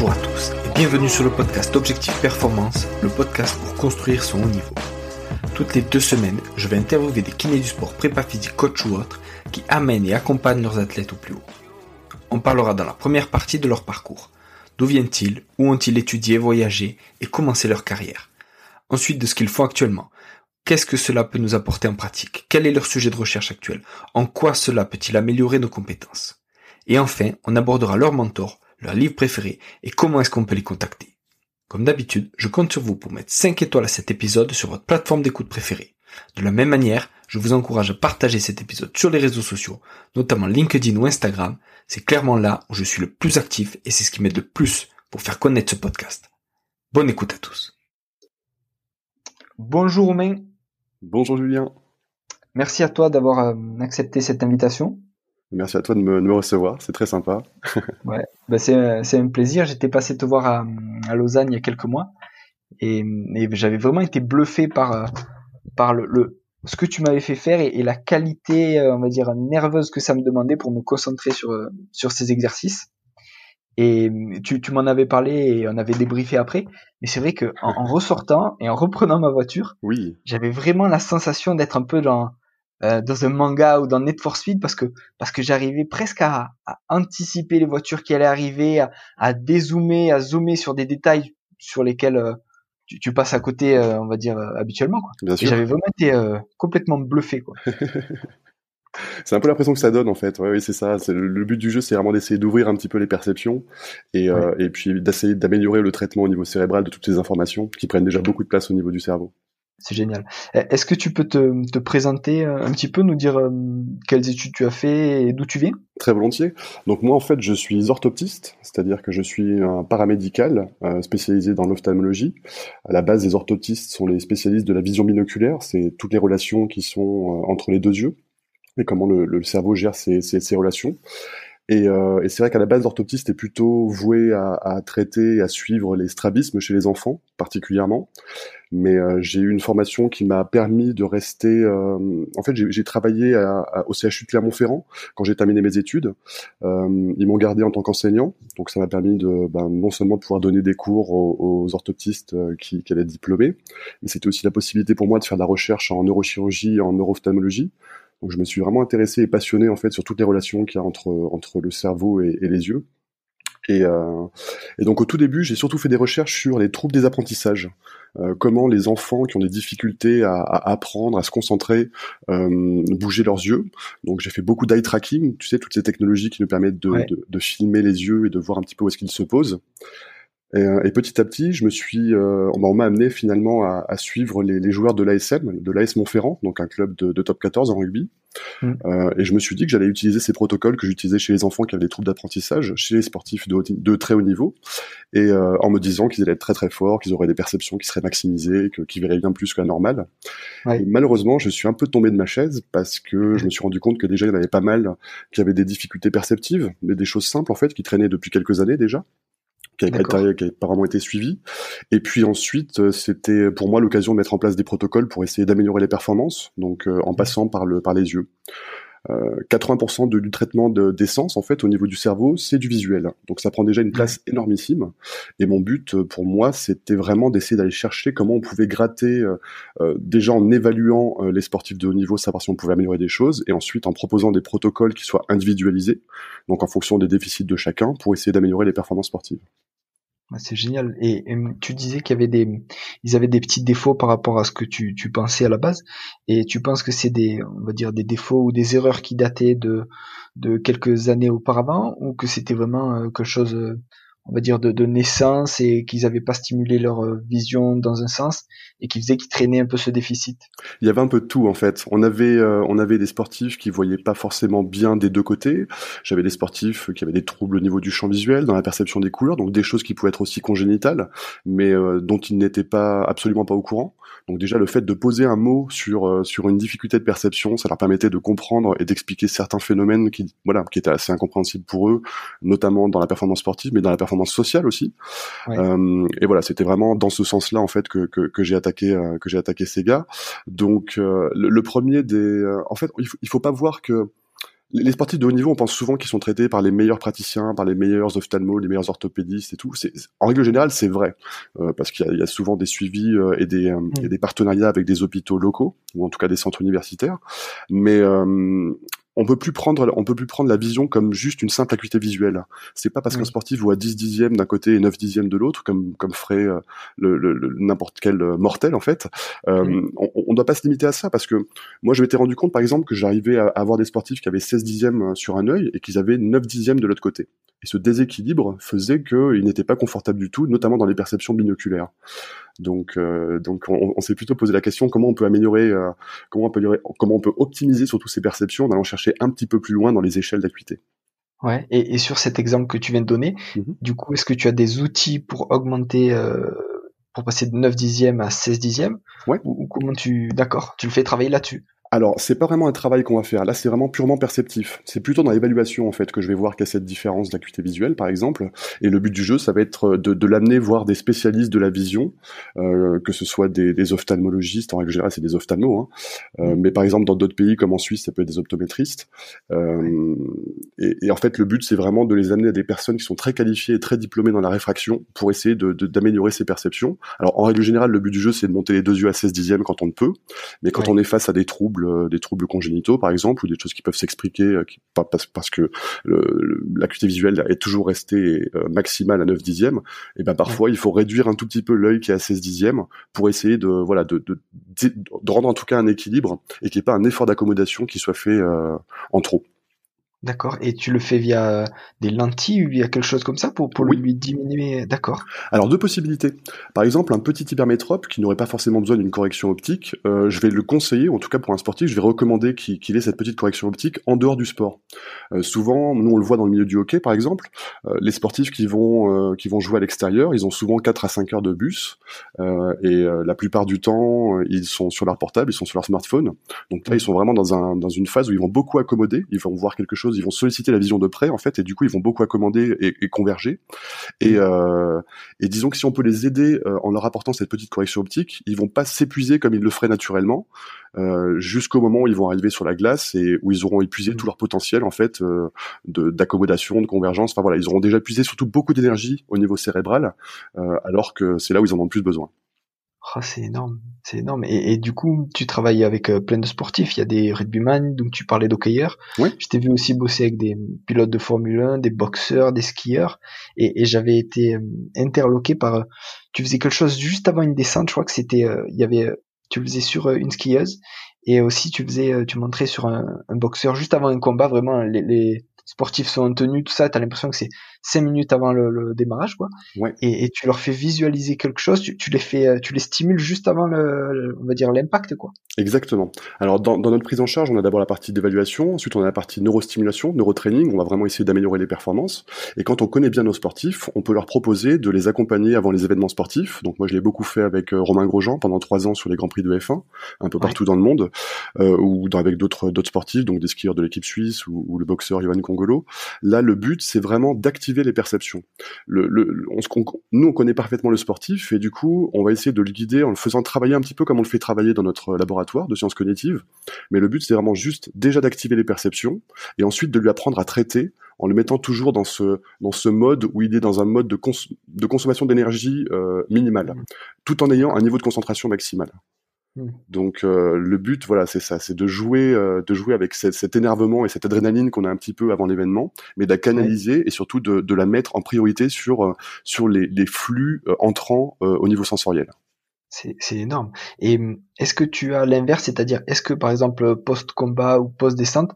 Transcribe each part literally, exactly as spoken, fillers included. Bonjour à tous et bienvenue sur le podcast Objectif Performance, le podcast pour construire son haut niveau. Toutes les deux semaines, je vais interviewer des kinés du sport, prépa physique, coach ou autres, qui amènent et accompagnent leurs athlètes au plus haut. On parlera dans la première partie de leur parcours. D'où viennent-ils, où ont-ils étudié, voyagé et commencé leur carrière. Ensuite de ce qu'ils font actuellement. Qu'est-ce que cela peut nous apporter en pratique? Quel est leur sujet de recherche actuel? En quoi cela peut-il améliorer nos compétences? Et enfin, on abordera leur mentor, leur livre préféré et comment est-ce qu'on peut les contacter. Comme d'habitude, je compte sur vous pour mettre cinq étoiles à cet épisode sur votre plateforme d'écoute préférée. De la même manière, je vous encourage à partager cet épisode sur les réseaux sociaux, notamment LinkedIn ou Instagram. C'est clairement là où je suis le plus actif et c'est ce qui m'aide le plus pour faire connaître ce podcast. Bonne écoute à tous. Bonjour Romain. Bonjour Julien. Merci à toi d'avoir accepté cette invitation. Merci à toi de me, de me recevoir, c'est très sympa. Ouais, ben c'est, c'est un plaisir. J'étais passé te voir à, à Lausanne il y a quelques mois et, et j'avais vraiment été bluffé par, par le, le, ce que tu m'avais fait faire et, et la qualité, on va dire, nerveuse que ça me demandait pour me concentrer sur, sur ces exercices. Et tu, tu m'en avais parlé et on avait débriefé après. Mais c'est vrai qu'en en, en ressortant et en reprenant ma voiture, oui, j'avais vraiment la sensation d'être un peu dans... Euh, dans un manga ou dans Need for Speed parce que parce que j'arrivais presque à, à anticiper les voitures qui allaient arriver, à, à dézoomer, à zoomer sur des détails sur lesquels euh, tu, tu passes à côté, euh, on va dire euh, habituellement quoi. Bien sûr. Et j'avais vraiment été euh, complètement bluffé quoi. C'est un peu l'impression que ça donne en fait. Ouais, oui, c'est ça. C'est le, le but du jeu, c'est vraiment d'essayer d'ouvrir un petit peu les perceptions et ouais. euh, et puis d'essayer d'améliorer le traitement au niveau cérébral de toutes ces informations qui prennent déjà beaucoup de place au niveau du cerveau. C'est génial. Est-ce que tu peux te, te présenter un petit peu, nous dire euh, quelles études tu as fait et d'où tu viens ? Très volontiers. Donc moi, en fait, je suis orthoptiste, c'est-à-dire que je suis un paramédical euh, spécialisé dans l'ophtalmologie. À la base, les orthoptistes sont les spécialistes de la vision binoculaire, c'est toutes les relations qui sont euh, entre les deux yeux et comment le, le cerveau gère ces, ces, ces relations. Et, euh, et c'est vrai qu'à la base, l'orthoptiste est plutôt voué à, à traiter, à suivre les strabismes chez les enfants, particulièrement. Mais euh, j'ai eu une formation qui m'a permis de rester... Euh, en fait, j'ai, j'ai travaillé à, à, au C H U de Clermont-Ferrand quand j'ai terminé mes études. Euh, ils m'ont gardé en tant qu'enseignant, donc ça m'a permis de ben, non seulement de pouvoir donner des cours aux, aux orthoptistes qui, qui allaient être diplômés, mais c'était aussi la possibilité pour moi de faire de la recherche en neurochirurgie et en neuro-ophtalmologie. Donc je me suis vraiment intéressé et passionné en fait sur toutes les relations qu'il y a entre entre le cerveau et, et les yeux. Et, euh, et donc au tout début, j'ai surtout fait des recherches sur les troubles des apprentissages. Euh, comment les enfants qui ont des difficultés à, à apprendre, à se concentrer, euh, bouger leurs yeux. Donc j'ai fait beaucoup d'eye tracking, tu sais, toutes ces technologies qui nous permettent de, ouais. de, de filmer les yeux et de voir un petit peu où est-ce qu'ils se posent. Et, et petit à petit, je me suis, euh, on m'a amené finalement à, à suivre les, les joueurs de l'A S M, de l'A S Montferrand, donc un club de, de top quatorze en rugby. Mmh. Euh, et je me suis dit que j'allais utiliser ces protocoles que j'utilisais chez les enfants qui avaient des troubles d'apprentissage, chez les sportifs de, haut, de très haut niveau, et euh, en me disant qu'ils allaient être très très forts, qu'ils auraient des perceptions qui seraient maximisées, que, qu'ils verraient bien plus que la normale. Ouais. Et malheureusement, je suis un peu tombé de ma chaise parce que mmh. je me suis rendu compte que déjà il y en avait pas mal qui avaient des difficultés perceptives, mais des choses simples en fait qui traînaient depuis quelques années déjà, qui n'avait pas vraiment été suivi. Et puis ensuite, c'était pour moi l'occasion de mettre en place des protocoles pour essayer d'améliorer les performances, donc euh, en passant par, le, par les yeux. Euh, quatre-vingts pour cent de, du traitement de, des sens, en fait, au niveau du cerveau, c'est du visuel. Donc ça prend déjà une place ouais. énormissime. Et mon but, pour moi, c'était vraiment d'essayer d'aller chercher comment on pouvait gratter, euh, déjà en évaluant euh, les sportifs de haut niveau, savoir si on pouvait améliorer des choses, et ensuite en proposant des protocoles qui soient individualisés, donc en fonction des déficits de chacun, pour essayer d'améliorer les performances sportives. C'est génial. Et, et tu disais qu'il y avait des, ils avaient des petits défauts par rapport à ce que tu, tu pensais à la base. Et tu penses que c'est des, on va dire des défauts ou des erreurs qui dataient de, de quelques années auparavant, ou que c'était vraiment quelque chose, on va dire de, de naissance et qu'ils n'avaient pas stimulé leur vision dans un sens et qui faisait qu'ils traînaient un peu ce déficit. Il y avait un peu de tout en fait. On avait euh, on avait des sportifs qui voyaient pas forcément bien des deux côtés. J'avais des sportifs qui avaient des troubles au niveau du champ visuel, dans la perception des couleurs, donc des choses qui pouvaient être aussi congénitales, mais euh, dont ils n'étaient pas absolument pas au courant. Donc déjà le fait de poser un mot sur euh, sur une difficulté de perception, ça leur permettait de comprendre et d'expliquer certains phénomènes qui voilà qui étaient assez incompréhensibles pour eux, notamment dans la performance sportive, mais dans la performance social aussi. Ouais. Euh, et voilà, c'était vraiment dans ce sens-là en fait que que, que j'ai attaqué euh, que j'ai attaqué ces gars. Donc euh, le, le premier des, euh, en fait, il faut, il faut pas voir que les sportifs de haut niveau, on pense souvent qu'ils sont traités par les meilleurs praticiens, par les meilleurs ophtalmos, les meilleurs orthopédistes et tout. C'est, en règle générale, c'est vrai, euh, parce qu'il y a, il y a souvent des suivis euh, et, des, euh, et des partenariats avec des hôpitaux locaux, ou en tout cas des centres universitaires, mais... Euh, On peut plus prendre, on peut plus prendre la vision comme juste une simple acuité visuelle. C'est pas parce oui. qu'un sportif voit dix dixièmes d'un côté et neuf dixièmes de l'autre, comme, comme ferait euh, le, le, le, n'importe quel mortel, en fait. Euh, oui. on, on doit pas se limiter à ça, parce que moi, je m'étais rendu compte, par exemple, que j'arrivais à, à avoir des sportifs qui avaient seize dixièmes sur un œil et qu'ils avaient neuf dixièmes de l'autre côté. Et ce déséquilibre faisait qu'ils n'étaient pas confortables du tout, notamment dans les perceptions binoculaires. Donc, euh, donc, on, on s'est plutôt posé la question comment on peut améliorer, euh, comment on peut améliorer, comment on peut optimiser surtout ces perceptions en allant chercher un petit peu plus loin dans les échelles d'acuité. Ouais. Et, et sur cet exemple que tu viens de donner, mm-hmm. du coup, est-ce que tu as des outils pour augmenter, euh, pour passer de neuf dixièmes à seize dixièmes ? Ouais. Ou, ou comment tu, d'accord, tu le fais travailler là-dessus ? Alors, c'est pas vraiment un travail qu'on va faire. Là, c'est vraiment purement perceptif. C'est plutôt dans l'évaluation, en fait, que je vais voir qu'il y a cette différence d'acuité visuelle, par exemple. Et le but du jeu, ça va être de, de l'amener voir des spécialistes de la vision, euh, que ce soit des, des ophtalmologistes. En règle générale, c'est des ophtalmos, hein. Euh, mais par exemple, dans d'autres pays, comme en Suisse, ça peut être des optométristes. Euh, et, et en fait, le but, c'est vraiment de les amener à des personnes qui sont très qualifiées et très diplômées dans la réfraction pour essayer de, de, d'améliorer ces perceptions. Alors, en règle générale, le but du jeu, c'est de monter les deux yeux à seize dixièmes quand on le peut. Mais quand ouais. on est face à des troubles, des troubles congénitaux par exemple, ou des choses qui peuvent s'expliquer qui, parce, parce que le, le, l'acuité visuelle est toujours restée euh, maximale à neuf dixièmes, et ben parfois ouais. il faut réduire un tout petit peu l'œil qui est à seize dixièmes pour essayer de, voilà, de, de, de, de rendre en tout cas un équilibre et qu'il n'y ait pas un effort d'accommodation qui soit fait euh, en trop. D'accord. Et tu le fais via des lentilles ou via quelque chose comme ça pour, pour oui. lui diminuer? D'accord. Alors, deux possibilités. Par exemple, un petit hypermétrope qui n'aurait pas forcément besoin d'une correction optique, euh, je vais le conseiller, en tout cas pour un sportif, je vais recommander qu'il, qu'il ait cette petite correction optique en dehors du sport. Euh, souvent, nous, on le voit dans le milieu du hockey, par exemple, euh, les sportifs qui vont, euh, qui vont jouer à l'extérieur, ils ont souvent quatre à cinq heures de bus, euh, et euh, la plupart du temps, ils sont sur leur portable, ils sont sur leur smartphone. Donc là, ils sont vraiment dans, un, dans une phase où ils vont beaucoup accommoder, ils vont voir quelque chose, ils vont solliciter la vision de près en fait, et du coup ils vont beaucoup accommoder et, et converger. Et, euh, et disons que si on peut les aider euh, en leur apportant cette petite correction optique, ils vont pas s'épuiser comme ils le feraient naturellement euh, jusqu'au moment où ils vont arriver sur la glace et où ils auront épuisé mmh. tout leur potentiel en fait euh, de, d'accommodation, de convergence. Enfin voilà, ils auront déjà épuisé surtout beaucoup d'énergie au niveau cérébral, euh, alors que c'est là où ils en ont le plus besoin. Oh, c'est énorme, c'est énorme. Et, et du coup, tu travailles avec euh, plein de sportifs. Il y a des rugbyman, donc tu parlais d'hockeyeurs. Oui. Je t'ai vu aussi bosser avec des pilotes de Formule un, des boxeurs, des skieurs. Et, et j'avais été euh, interloqué par. Euh, tu faisais quelque chose juste avant une descente. Je crois que c'était. Euh, il y avait. Tu le faisais sur euh, une skieuse. Et aussi, tu faisais. Euh, tu montrais sur un, un boxeur juste avant un combat. Vraiment, les, les sportifs sont en tenue, tout ça. T'as l'impression que c'est cinq minutes avant le, le démarrage, quoi. Ouais. Et, et tu leur fais visualiser quelque chose, tu, tu les fais, tu les stimules juste avant le, le, on va dire l'impact, quoi. Exactement. Alors dans, dans notre prise en charge, on a d'abord la partie d'évaluation, ensuite on a la partie neurostimulation, neurotraining. On va vraiment essayer d'améliorer les performances. Et quand on connaît bien nos sportifs, on peut leur proposer de les accompagner avant les événements sportifs. Donc moi, je l'ai beaucoup fait avec euh, Romain Grosjean pendant trois ans sur les Grands Prix de F un, un peu ouais. partout dans le monde, euh, ou dans, avec d'autres d'autres sportifs, donc des skieurs de l'équipe suisse ou, ou le boxeur Johan Congolo. Là, le but, c'est vraiment d'activer les perceptions. Le, le, on, on, nous, on connaît parfaitement le sportif et du coup, on va essayer de le guider en le faisant travailler un petit peu comme on le fait travailler dans notre laboratoire de sciences cognitives. Mais le but, c'est vraiment juste déjà d'activer les perceptions et ensuite de lui apprendre à traiter en le mettant toujours dans ce, dans ce mode où il est dans un mode de, cons, de consommation d'énergie euh, minimale, tout en ayant un niveau de concentration maximale. Donc euh, le but, voilà, c'est ça, c'est de jouer, euh, de jouer avec cette, cet énervement et cette adrénaline qu'on a un petit peu avant l'événement, mais de la canaliser et surtout de, de la mettre en priorité sur, euh, sur les, les flux euh, entrants euh, au niveau sensoriel. C'est, c'est énorme. Et est-ce que tu as l'inverse, c'est-à-dire est-ce que par exemple post-combat ou post-descente,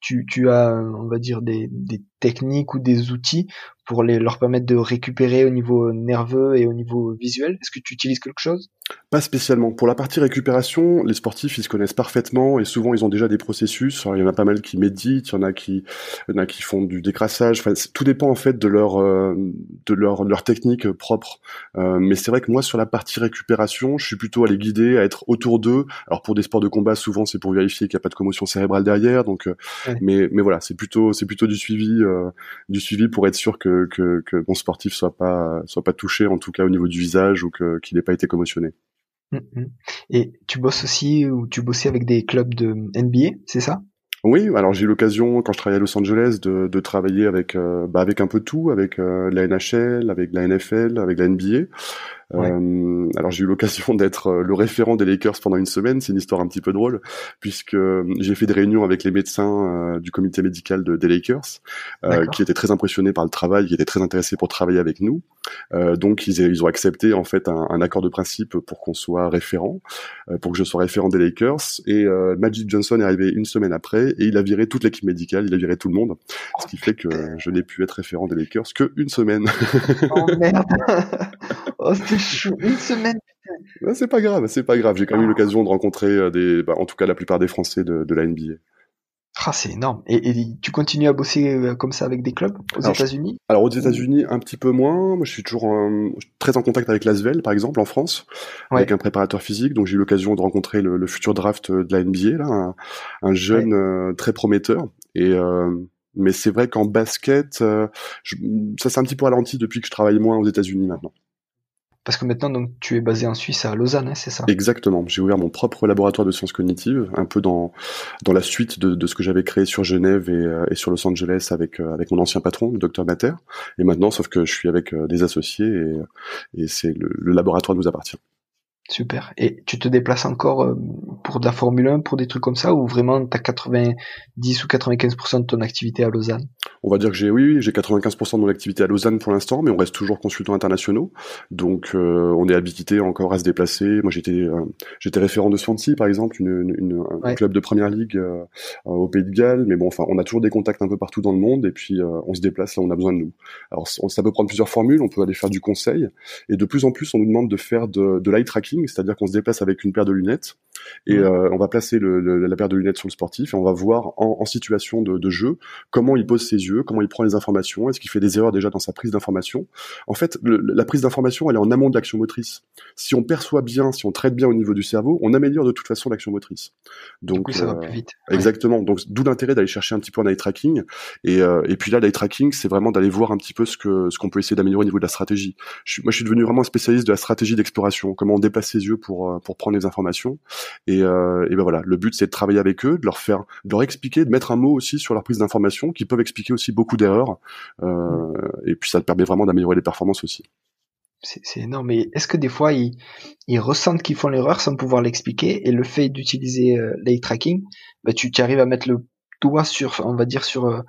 tu, tu as, on va dire, des, des techniques ou des outils pour les, leur permettre de récupérer au niveau nerveux et au niveau visuel? Est-ce que tu utilises quelque chose? Pas spécialement. Pour la partie récupération, les sportifs, ils se connaissent parfaitement et souvent, ils ont déjà des processus. Alors, il y en a pas mal qui méditent, il y en a qui, il y en a qui font du décrassage. Enfin, tout dépend en fait de leur, euh, de leur, leur technique propre. Euh, mais c'est vrai que moi, sur la partie récupération, je suis plutôt à les guider, à être autour d'eux. Alors, pour des sports de combat, souvent, c'est pour vérifier qu'il n'y a pas de commotion cérébrale derrière. Donc, euh, ouais. mais, mais voilà, c'est plutôt, c'est plutôt du suivi, euh, du suivi pour être sûr que, que, que mon sportif soit pas, soit pas touché, en tout cas au niveau du visage ou que, qu'il n'ait pas été commotionné. Et tu bosses aussi, ou tu bossais avec des clubs de N B A, c'est ça ? Oui, alors j'ai eu l'occasion, quand je travaillais à Los Angeles, de, de travailler avec, euh, bah, avec un peu de tout, avec euh, la N H L, avec la N F L, avec la N B A. Ouais. Euh, alors j'ai eu l'occasion d'être le référent des Lakers pendant une semaine. C'est une histoire un petit peu drôle, puisque j'ai fait des réunions avec les médecins euh, du comité médical de, des Lakers, euh, qui étaient très impressionnés par le travail, qui étaient très intéressés pour travailler avec nous. Euh, donc ils, ils ont accepté en fait un, un accord de principe pour qu'on soit référent, euh, pour que je sois référent des Lakers. Et euh, Magic Johnson est arrivé une semaine après et il a viré toute l'équipe médicale, il a viré tout le monde, ce qui fait que je n'ai pu être référent des Lakers que une semaine. Oh merde. Oh, c'était chou, une semaine. Ben, c'est pas grave, c'est pas grave. J'ai quand même eu l'occasion de rencontrer des, ben, en tout cas la plupart des Français de, de la N B A. Ah, c'est énorme. Et, et tu continues à bosser comme ça avec des clubs aux alors, États-Unis? Alors aux États-Unis un petit peu moins. Moi, je suis toujours euh, très en contact avec l'ASVEL, par exemple en France, ouais. avec un préparateur physique. Donc j'ai eu l'occasion de rencontrer le, le futur draft de la N B A, là, un, un jeune ouais. euh, très prometteur. Et euh, mais c'est vrai qu'en basket, euh, je, ça s'est un petit peu ralenti depuis que je travaille moins aux États-Unis maintenant. Parce que maintenant, donc, tu es basé en Suisse, à Lausanne, hein, c'est ça? Exactement. J'ai ouvert mon propre laboratoire de sciences cognitives, un peu dans dans la suite de, de ce que j'avais créé sur Genève et, euh, et sur Los Angeles avec euh, avec mon ancien patron, le docteur Matter. Et maintenant, sauf que je suis avec euh, des associés et, et c'est le, le laboratoire nous appartient. Super. Et tu te déplaces encore pour de la Formule un, pour des trucs comme ça, ou vraiment t'as quatre-vingt-dix ou quatre-vingt-quinze pour cent de ton activité à Lausanne? On va dire que j'ai, oui, oui j'ai quatre-vingt-quinze pour cent de mon activité à Lausanne pour l'instant, mais on reste toujours consultants internationaux. Donc, euh, on est habilité encore à se déplacer. Moi, j'étais, euh, j'étais référent de Swansea, par exemple, une, une, une ouais. un club de première ligue euh, au Pays de Galles. Mais bon, enfin, on a toujours des contacts un peu partout dans le monde, et puis euh, on se déplace là où on a besoin de nous. Alors, on, ça peut prendre plusieurs formules. On peut aller faire du conseil, et de plus en plus, on nous demande de faire de, de l'eye tracking. C'est-à-dire qu'on se déplace avec une paire de lunettes et mmh. euh, on va placer le, le, la paire de lunettes sur le sportif et on va voir en, en situation de, de jeu comment il pose ses yeux, comment il prend les informations, est-ce qu'il fait des erreurs déjà dans sa prise d'information. En fait, le, la prise d'information, elle est en amont de l'action motrice. Si on perçoit bien, si on traite bien au niveau du cerveau, on améliore de toute façon l'action motrice. Donc, du coup, ça euh, va plus vite. Exactement. Donc, d'où l'intérêt d'aller chercher un petit peu en eye tracking. Et, euh, et puis là, l'eye tracking, c'est vraiment d'aller voir un petit peu ce que ce qu'on peut essayer d'améliorer au niveau de la stratégie. Je, moi, je suis devenu vraiment un spécialiste de la stratégie d'exploration. Comment on déplace ses yeux pour pour prendre les informations. Et, euh, et ben voilà, le but c'est de travailler avec eux, de leur faire, de leur expliquer, de mettre un mot aussi sur leur prise d'information, qui peuvent expliquer aussi beaucoup d'erreurs. Euh, et puis ça te permet vraiment d'améliorer les performances aussi. C'est, c'est énorme. Mais est-ce que des fois ils, ils ressentent qu'ils font l'erreur sans pouvoir l'expliquer, et le fait d'utiliser euh, l'eye tracking, bah tu tu arrives à mettre le doigt sur, on va dire sur euh,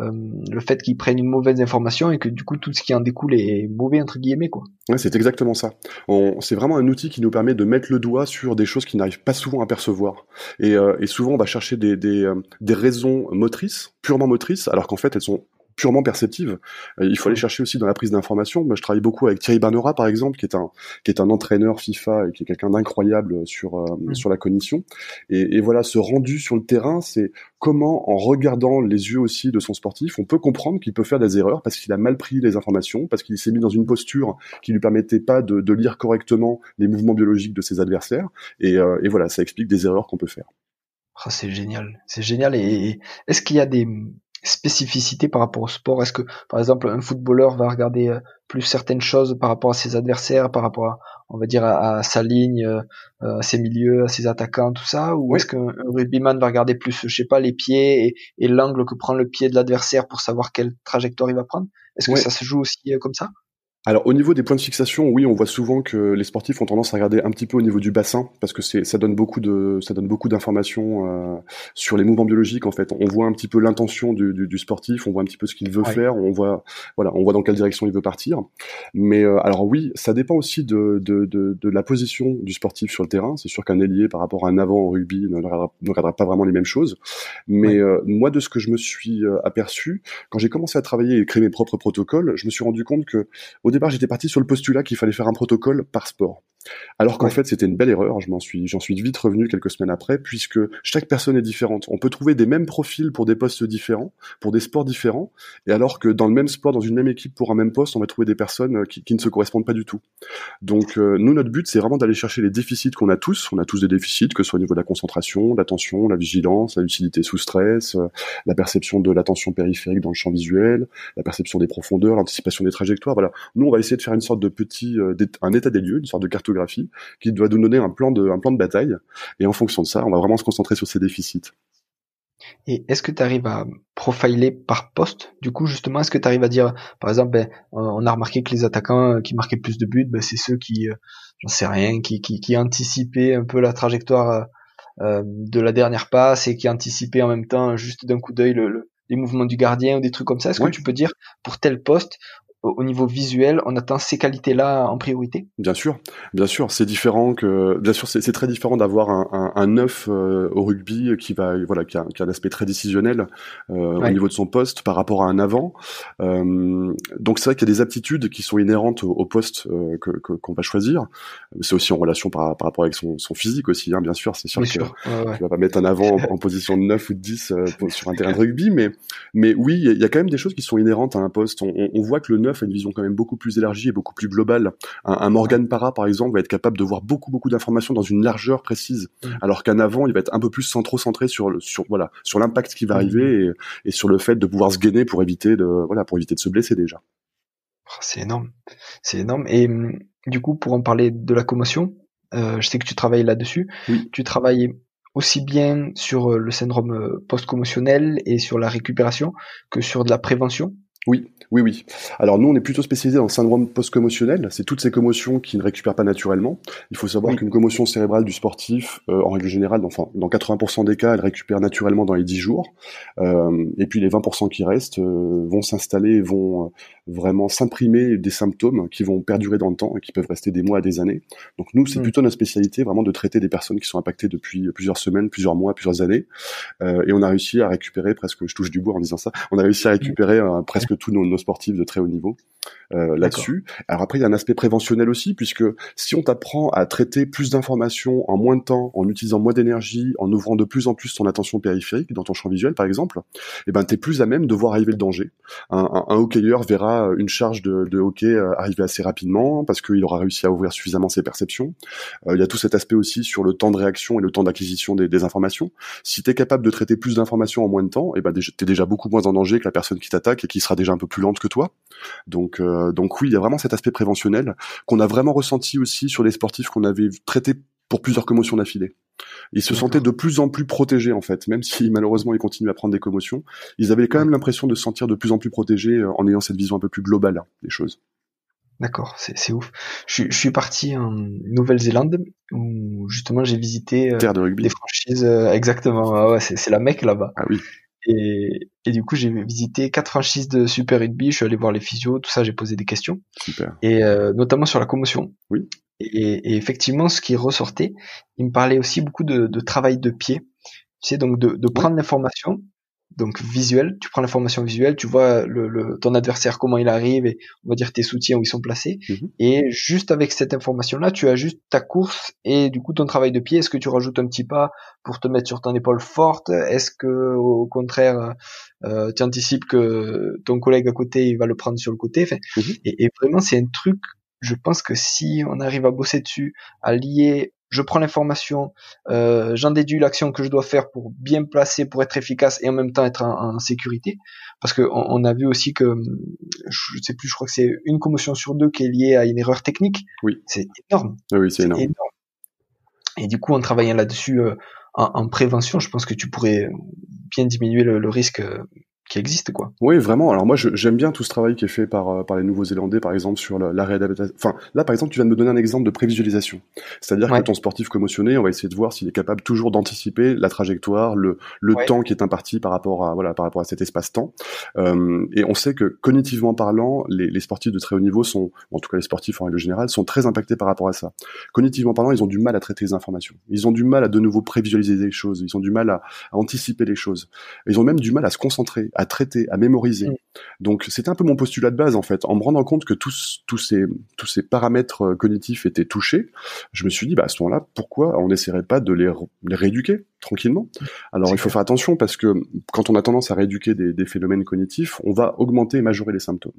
Euh, le fait qu'ils prennent une mauvaise information et que du coup tout ce qui en découle est mauvais entre guillemets quoi. Ouais, c'est exactement ça. On, c'est vraiment un outil qui nous permet de mettre le doigt sur des choses qui n'arrivent pas souvent à percevoir. Et, euh, et souvent on va chercher des, des, des raisons motrices, purement motrices, alors qu'en fait elles sont purement perceptive. Il faut aller chercher aussi dans la prise d'information. Moi, je travaille beaucoup avec Thierry Banora, par exemple, qui est un qui est un entraîneur FIFA et qui est quelqu'un d'incroyable sur euh, mmh. sur la cognition. Et, et voilà, ce rendu sur le terrain, c'est comment, en regardant les yeux aussi de son sportif, on peut comprendre qu'il peut faire des erreurs parce qu'il a mal pris les informations, parce qu'il s'est mis dans une posture qui lui permettait pas de, de lire correctement les mouvements biologiques de ses adversaires. Et, euh, et voilà, ça explique des erreurs qu'on peut faire. Oh, c'est génial, c'est génial. Et, et est-ce qu'il y a des spécificité par rapport au sport? Est-ce que, par exemple, un footballeur va regarder plus certaines choses par rapport à ses adversaires, par rapport à, on va dire, à, à sa ligne, à ses milieux, à ses attaquants, tout ça? Ou oui. Est-ce qu'un rugbyman va regarder plus, je sais pas, les pieds et, et l'angle que prend le pied de l'adversaire pour savoir quelle trajectoire il va prendre? Est-ce que oui. ça se joue aussi comme ça? Alors au niveau des points de fixation, oui, on voit souvent que les sportifs ont tendance à regarder un petit peu au niveau du bassin parce que c'est ça donne beaucoup de ça donne beaucoup d'informations euh, sur les mouvements biologiques en fait. On voit un petit peu l'intention du, du, du sportif, on voit un petit peu ce qu'il veut ouais. faire, on voit voilà, on voit dans quelle direction il veut partir. Mais euh, alors oui, ça dépend aussi de, de de de la position du sportif sur le terrain. C'est sûr qu'un ailier par rapport à un avant en rugby ne regardera, ne regardera pas vraiment les mêmes choses. Mais ouais. euh, moi, de ce que je me suis euh, aperçu quand j'ai commencé à travailler et créer mes propres protocoles, je me suis rendu compte que au Au départ, j'étais parti sur le postulat qu'il fallait faire un protocole par sport. Alors qu'en ouais. fait, c'était une belle erreur. Je m'en suis, j'en suis vite revenu quelques semaines après, puisque chaque personne est différente. On peut trouver des mêmes profils pour des postes différents, pour des sports différents, et alors que dans le même sport, dans une même équipe, pour un même poste, on va trouver des personnes qui, qui ne se correspondent pas du tout. Donc, euh, nous, notre but, c'est vraiment d'aller chercher les déficits qu'on a tous. On a tous des déficits, que ce soit au niveau de la concentration, de l'attention, la vigilance, la lucidité sous stress, euh, la perception de l'attention périphérique dans le champ visuel, la perception des profondeurs, l'anticipation des trajectoires. Voilà. Nous, on va essayer de faire une sorte de petit, euh, un état des lieux, une sorte de carte qui doit nous donner un plan de, un plan de bataille. Et en fonction de ça, on va vraiment se concentrer sur ces déficits. Et est-ce que tu arrives à profiler par poste? Du coup, justement, est-ce que tu arrives à dire, par exemple, ben, on a remarqué que les attaquants qui marquaient plus de buts, ben, c'est ceux qui, euh, j'en sais rien, qui, qui, qui anticipaient un peu la trajectoire euh, de la dernière passe et qui anticipaient en même temps, juste d'un coup d'œil, le, le, les mouvements du gardien ou des trucs comme ça. Est-ce oui. que tu peux dire, pour tel poste, au niveau visuel, on atteint ces qualités-là en priorité? Bien sûr, bien sûr, c'est différent que, bien sûr, c'est, c'est très différent d'avoir un, un, un neuf euh, au rugby qui va, voilà, qui a, qui a un aspect très décisionnel euh, ouais. au niveau de son poste par rapport à un avant. Euh, donc c'est vrai qu'il y a des aptitudes qui sont inhérentes au, au poste euh, que, que qu'on va choisir. C'est aussi en relation par, par rapport avec son, son physique aussi, hein, bien sûr. C'est sûr bien que sûr. Euh, ouais. tu vas pas mettre un avant en, en position de neuf ou de dix euh, pour, sur un terrain de rugby, mais mais oui, il y, y a quand même des choses qui sont inhérentes à un poste. On, on, on voit que le neuf a une vision quand même beaucoup plus élargie et beaucoup plus globale. Un, un Morgan Parra, par exemple, va être capable de voir beaucoup, beaucoup d'informations dans une largeur précise, mmh. alors qu'un avant, il va être un peu plus centro-centré sur, le, sur, voilà, sur l'impact qui va arriver et, et sur le fait de pouvoir se gainer pour éviter de, voilà, pour éviter de se blesser déjà. C'est énorme. C'est énorme. Et du coup, pour en parler de la commotion, euh, je sais que tu travailles là-dessus. Oui. Tu travailles aussi bien sur le syndrome post-commotionnel et sur la récupération que sur de la prévention. Oui, oui, oui. Alors nous, on est plutôt spécialisé dans le syndrome post-commotionnel. C'est toutes ces commotions qui ne récupèrent pas naturellement. Il faut savoir oui. qu'une commotion cérébrale du sportif, euh, en règle générale, enfin dans quatre-vingts pour cent des cas, elle récupère naturellement dans les dix jours. Euh, et puis les vingt pour cent qui restent euh, vont s'installer, vont euh, vraiment s'imprimer des symptômes qui vont perdurer dans le temps et qui peuvent rester des mois à des années. Donc nous, c'est mmh. plutôt notre spécialité, vraiment de traiter des personnes qui sont impactées depuis plusieurs semaines, plusieurs mois, plusieurs années. Euh, et on a réussi à récupérer presque, je touche du bois en disant ça, on a réussi à récupérer euh, presque tous nos, nos sportifs de très haut niveau euh, là-dessus. Alors après, il y a un aspect préventionnel aussi, puisque si on t'apprend à traiter plus d'informations en moins de temps, en utilisant moins d'énergie, en ouvrant de plus en plus ton attention périphérique dans ton champ visuel, par exemple, eh ben, t'es plus à même de voir arriver le danger. Un, un, un hockeyeur verra une charge de, de hockey arriver assez rapidement, parce qu'il aura réussi à ouvrir suffisamment ses perceptions. Euh, il y a tout cet aspect aussi sur le temps de réaction et le temps d'acquisition des, des informations. Si t'es capable de traiter plus d'informations en moins de temps, eh ben, t'es déjà beaucoup moins en danger que la personne qui t'attaque et qui sera déjà un peu plus lente que toi. Donc, euh, donc oui, il y a vraiment cet aspect préventionnel qu'on a vraiment ressenti aussi sur les sportifs qu'on avait traités pour plusieurs commotions d'affilée. Ils se D'accord. sentaient de plus en plus protégés, en fait, même si malheureusement ils continuent à prendre des commotions. Ils avaient quand même l'impression de se sentir de plus en plus protégés euh, en ayant cette vision un peu plus globale hein, des choses. D'accord, c'est, c'est ouf. Je, je suis parti en Nouvelle-Zélande où justement j'ai visité euh, Terre de rugby. Des franchises. Euh, exactement, ah ouais, c'est, c'est la Mecque là-bas. Ah oui. Et, et du coup, j'ai visité quatre franchises de Super Rugby. Je suis allé voir les physios, tout ça. J'ai posé des questions, Super. et euh, notamment sur la commotion. Oui. Et, et effectivement, ce qui ressortait, il me parlait aussi beaucoup de, de travail de pied. Tu sais, donc de, de prendre oui. l'information, donc visuelle. Tu prends l'information visuelle, tu vois le, le, ton adversaire comment il arrive et on va dire tes soutiens où ils sont placés. Mm-hmm. Et juste avec cette information-là, tu ajustes ta course et du coup ton travail de pied. Est-ce que tu rajoutes un petit pas? Pour te mettre sur ton épaule forte, est-ce que au contraire euh, tu anticipes que ton collègue à côté il va le prendre sur le côté, enfin, mmh. et, et vraiment c'est un truc, je pense que si on arrive à bosser dessus, à lier, je prends l'information, euh, j'en déduis l'action que je dois faire pour bien me placer, pour être efficace et en même temps être en, en sécurité, parce que on, on a vu aussi que je sais plus, je crois que c'est une commotion sur deux qui est liée à une erreur technique. Oui. C'est énorme. Oui, c'est, c'est énorme. énorme. Et du coup en travaillant là-dessus. Euh, En, en prévention, je pense que tu pourrais bien diminuer le, le risque qui existe, quoi. Oui, vraiment. Alors moi, je, j'aime bien tout ce travail qui est fait par par les Nouveaux-Zélandais, par exemple, sur la, la réadaptation. Enfin, là, par exemple, tu viens de me donner un exemple de prévisualisation. C'est-à-dire ouais. que ton sportif commotionné, on va essayer de voir s'il est capable toujours d'anticiper la trajectoire, le le ouais. temps qui est imparti par rapport à voilà par rapport à cet espace-temps. Euh, et on sait que cognitivement parlant, les, les sportifs de très haut niveau sont, en tout cas les sportifs en règle générale, sont très impactés par rapport à ça. Cognitivement parlant, ils ont du mal à traiter les informations. Ils ont du mal à de nouveau prévisualiser les choses. Ils ont du mal à, à anticiper les choses. Ils ont même du mal à se concentrer, à traiter, à mémoriser. Mmh. Donc c'était un peu mon postulat de base en fait. En me rendant compte que tous, tous, ces, tous ces paramètres cognitifs étaient touchés, je me suis dit bah, à ce moment-là, pourquoi on n'essaierait pas de les, les rééduquer tranquillement. Alors c'est il faut clair. Faire attention parce que quand on a tendance à rééduquer des, des phénomènes cognitifs, on va augmenter et majorer les symptômes.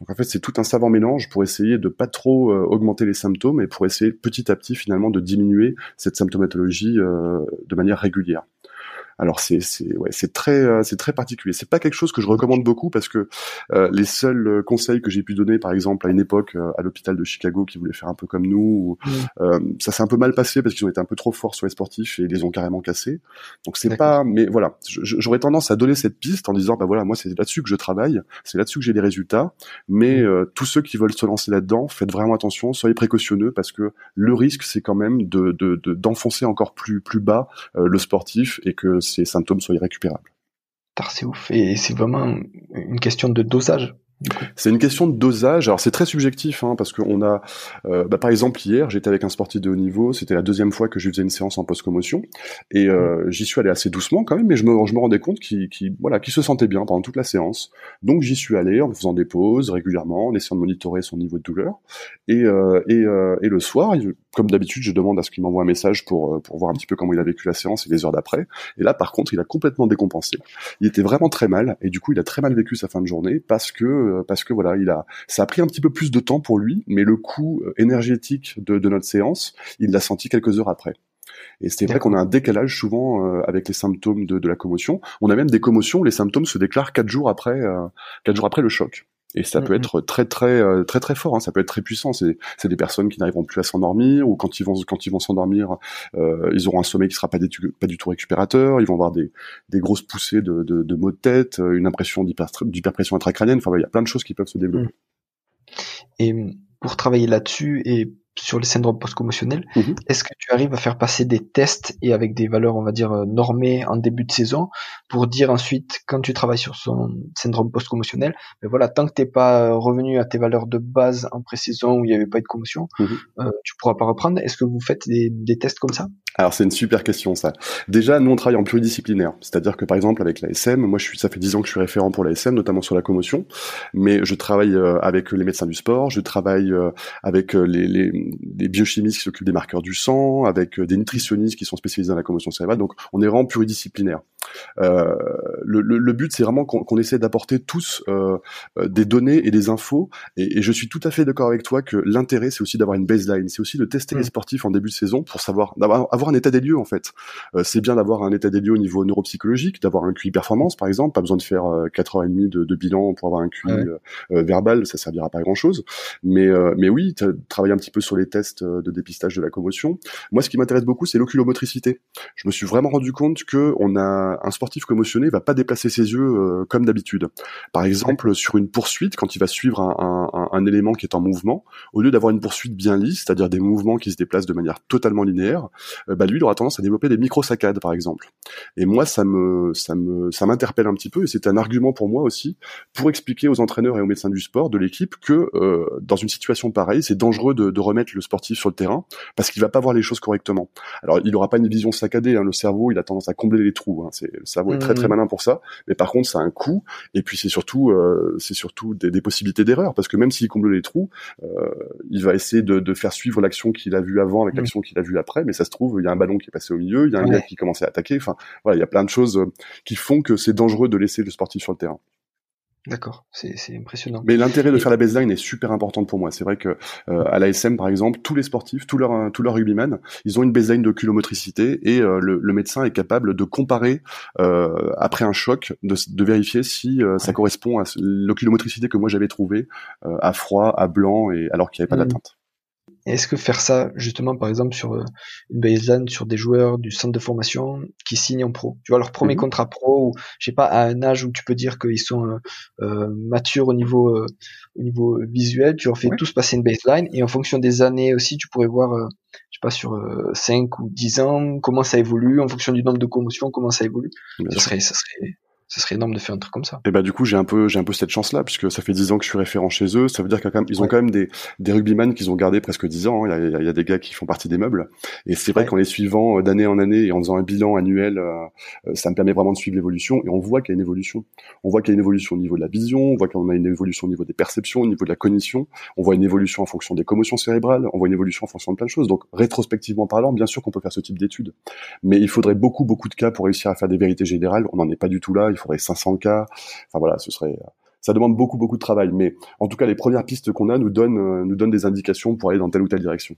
Donc en fait c'est tout un savant mélange pour essayer de pas trop euh, augmenter les symptômes et pour essayer petit à petit finalement de diminuer cette symptomatologie euh, de manière régulière. Alors c'est c'est ouais c'est très euh, c'est très particulier. C'est pas quelque chose que je recommande beaucoup parce que euh, les seuls conseils que j'ai pu donner, par exemple à une époque euh, à l'hôpital de Chicago qui voulait faire un peu comme nous, ou, mmh. euh, ça s'est un peu mal passé parce qu'ils ont été un peu trop forts sur les sportifs et ils les ont carrément cassés. Donc c'est D'accord. pas, mais voilà, je, j'aurais tendance à donner cette piste en disant bah voilà moi c'est là-dessus que je travaille, c'est là-dessus que j'ai des résultats. Mais mmh. euh, tous ceux qui veulent se lancer là-dedans, faites vraiment attention, soyez précautionneux parce que le risque c'est quand même de, de, de d'enfoncer encore plus plus bas euh, le sportif et que ces symptômes soient irrécupérables. C'est ouf, et c'est vraiment une question de dosage. C'est une question de dosage. Alors c'est très subjectif, hein, parce que on a, euh, bah, par exemple hier, j'étais avec un sportif de haut niveau. C'était la deuxième fois que je faisais une séance en post-commotion, et euh, j'y suis allé assez doucement quand même, mais je me, je me rendais compte qu'il, qu'il, voilà, qu'il se sentait bien pendant toute la séance. Donc j'y suis allé en faisant des pauses régulièrement, en essayant de monitorer son niveau de douleur, et euh, et, euh, et le soir, comme d'habitude, je demande à ce qu'il m'envoie un message pour pour voir un petit peu comment il a vécu la séance et les heures d'après. Et là, par contre, il a complètement décompensé. Il était vraiment très mal, et du coup, il a très mal vécu sa fin de journée parce que parce que voilà, il a, ça a pris un petit peu plus de temps pour lui, mais le coût énergétique de, de notre séance, il l'a senti quelques heures après. Et c'est vrai qu'on a un décalage souvent euh, avec les symptômes de, de la commotion. On a même des commotions où les symptômes se déclarent quatre jours après, euh, quatre jours après le choc. Et ça mmh. peut être très très très très, très fort, hein. Ça peut être très puissant. C'est, c'est des personnes qui n'arriveront plus à s'endormir, ou quand ils vont quand ils vont s'endormir, euh, ils auront un sommeil qui sera pas, détu, pas du tout récupérateur. Ils vont avoir des des grosses poussées de de, de maux de tête, une impression d'hyper, d'hyperpression intracrânienne. Enfin, il y a plein de choses qui peuvent se développer. Et pour travailler là-dessus et sur les syndromes post-commotionnels, mmh. est-ce que tu arrives à faire passer des tests et avec des valeurs, on va dire, normées en début de saison pour dire ensuite, quand tu travailles sur son syndrome post-commotionnel, ben voilà, tant que t'es pas revenu à tes valeurs de base en pré-saison où il n'y avait pas eu de commotion, mmh. euh, tu pourras pas reprendre. Est-ce que vous faites des, des tests comme ça? Alors c'est une super question ça. Déjà nous on travaille en pluridisciplinaire, c'est-à-dire que par exemple avec l'A S M, moi je suis, ça fait dix ans que je suis référent pour l'A S M, notamment sur la commotion, mais je travaille euh, avec les médecins du sport, je travaille euh, avec euh, les, les, les biochimistes qui s'occupent des marqueurs du sang, avec euh, des nutritionnistes qui sont spécialisés dans la commotion cérébrale, donc on est vraiment pluridisciplinaire. Euh, le, le, le but c'est vraiment qu'on, qu'on essaie d'apporter tous euh, des données et des infos, et, et je suis tout à fait d'accord avec toi que l'intérêt c'est aussi d'avoir une baseline, c'est aussi de tester mmh. les sportifs en début de saison pour savoir, d'avoir avoir un état des lieux en fait. Euh, c'est bien d'avoir un état des lieux au niveau neuropsychologique, d'avoir un Q I performance par exemple, pas besoin de faire euh, quatre heures trente de, de bilan pour avoir un Q I ouais. euh, verbal, ça servira pas à grand chose, mais, euh, mais oui, travailler un petit peu sur les tests de dépistage de la commotion. Moi ce qui m'intéresse beaucoup c'est l'oculomotricité. Je me suis vraiment rendu compte que on a, un sportif commotionné va pas déplacer ses yeux euh, comme d'habitude. Par exemple ouais. sur une poursuite, quand il va suivre un, un, un, un élément qui est en mouvement, au lieu d'avoir une poursuite bien lisse, c'est-à-dire des mouvements qui se déplacent de manière totalement linéaire, bah lui il aura tendance à développer des micro-saccades par exemple. Et moi ça me ça me ça m'interpelle un petit peu, et c'est un argument pour moi aussi pour expliquer aux entraîneurs et aux médecins du sport de l'équipe que euh, dans une situation pareille, c'est dangereux de, de remettre le sportif sur le terrain parce qu'il va pas voir les choses correctement. Alors il aura pas une vision saccadée, hein, le cerveau, il a tendance à combler les trous, hein, c'est le cerveau est très très malin pour ça, mais par contre ça a un coût, et puis c'est surtout euh, c'est surtout des, des possibilités d'erreur, parce que même s'il comble les trous, euh, il va essayer de, de faire suivre l'action qu'il a vue avant avec l'action qu'il a vue après, mais ça se trouve il y a un ballon qui est passé au milieu, il y a un ouais. gars qui commençait à attaquer, enfin voilà, il y a plein de choses qui font que c'est dangereux de laisser le sportif sur le terrain. D'accord, c'est, c'est impressionnant. Mais l'intérêt de et... faire la baseline est super important pour moi. C'est vrai que euh, à l'A S M par exemple, tous les sportifs, tous leurs tous leurs rugbyman, ils ont une baseline de oculomotricité, et euh, le, le médecin est capable de comparer euh, après un choc, de, de vérifier si euh, ouais. ça correspond à l'oculomotricité que moi j'avais trouvée euh, à froid, à blanc, et alors qu'il n'y avait pas mmh. d'atteinte. Est-ce que faire ça, justement, par exemple, sur une baseline, sur des joueurs du centre de formation qui signent en pro, tu vois, leur premier mmh. contrat pro, ou je sais pas, à un âge où tu peux dire qu'ils sont euh, euh, matures au niveau, euh, au niveau visuel, tu leur fais ouais. tous passer une baseline, et en fonction des années aussi, tu pourrais voir, euh, je sais pas, sur euh, cinq ou dix ans, comment ça évolue, en fonction du nombre de commotions, comment ça évolue. Bien ça sûr. serait, ça serait... Ce serait énorme de faire un truc comme ça. Et bah du coup j'ai un peu j'ai un peu cette chance là, puisque ça fait dix ans que je suis référent chez eux, ça veut dire qu'ils ouais. ont quand même des des rugbyman qu'ils ont gardé presque dix ans, hein. il, y a, il y a des gars qui font partie des meubles, et c'est vrai ouais. qu'en les suivant d'année en année et en faisant un bilan annuel, euh, ça me permet vraiment de suivre l'évolution, et on voit qu'il y a une évolution. On voit qu'il y a une évolution au niveau de la vision, on voit qu'on a une évolution au niveau des perceptions, au niveau de la cognition, on voit une évolution en fonction des commotions cérébrales, on voit une évolution en fonction de plein de choses. Donc rétrospectivement parlant, bien sûr qu'on peut faire ce type d'études, mais il faudrait beaucoup beaucoup de cas pour réussir à faire des vérités générales, on n'en est pas du tout là. Il faudrait cinq cents cas. Enfin voilà, ce serait, ça demande beaucoup beaucoup de travail, mais en tout cas les premières pistes qu'on a nous donnent nous donnent des indications pour aller dans telle ou telle direction.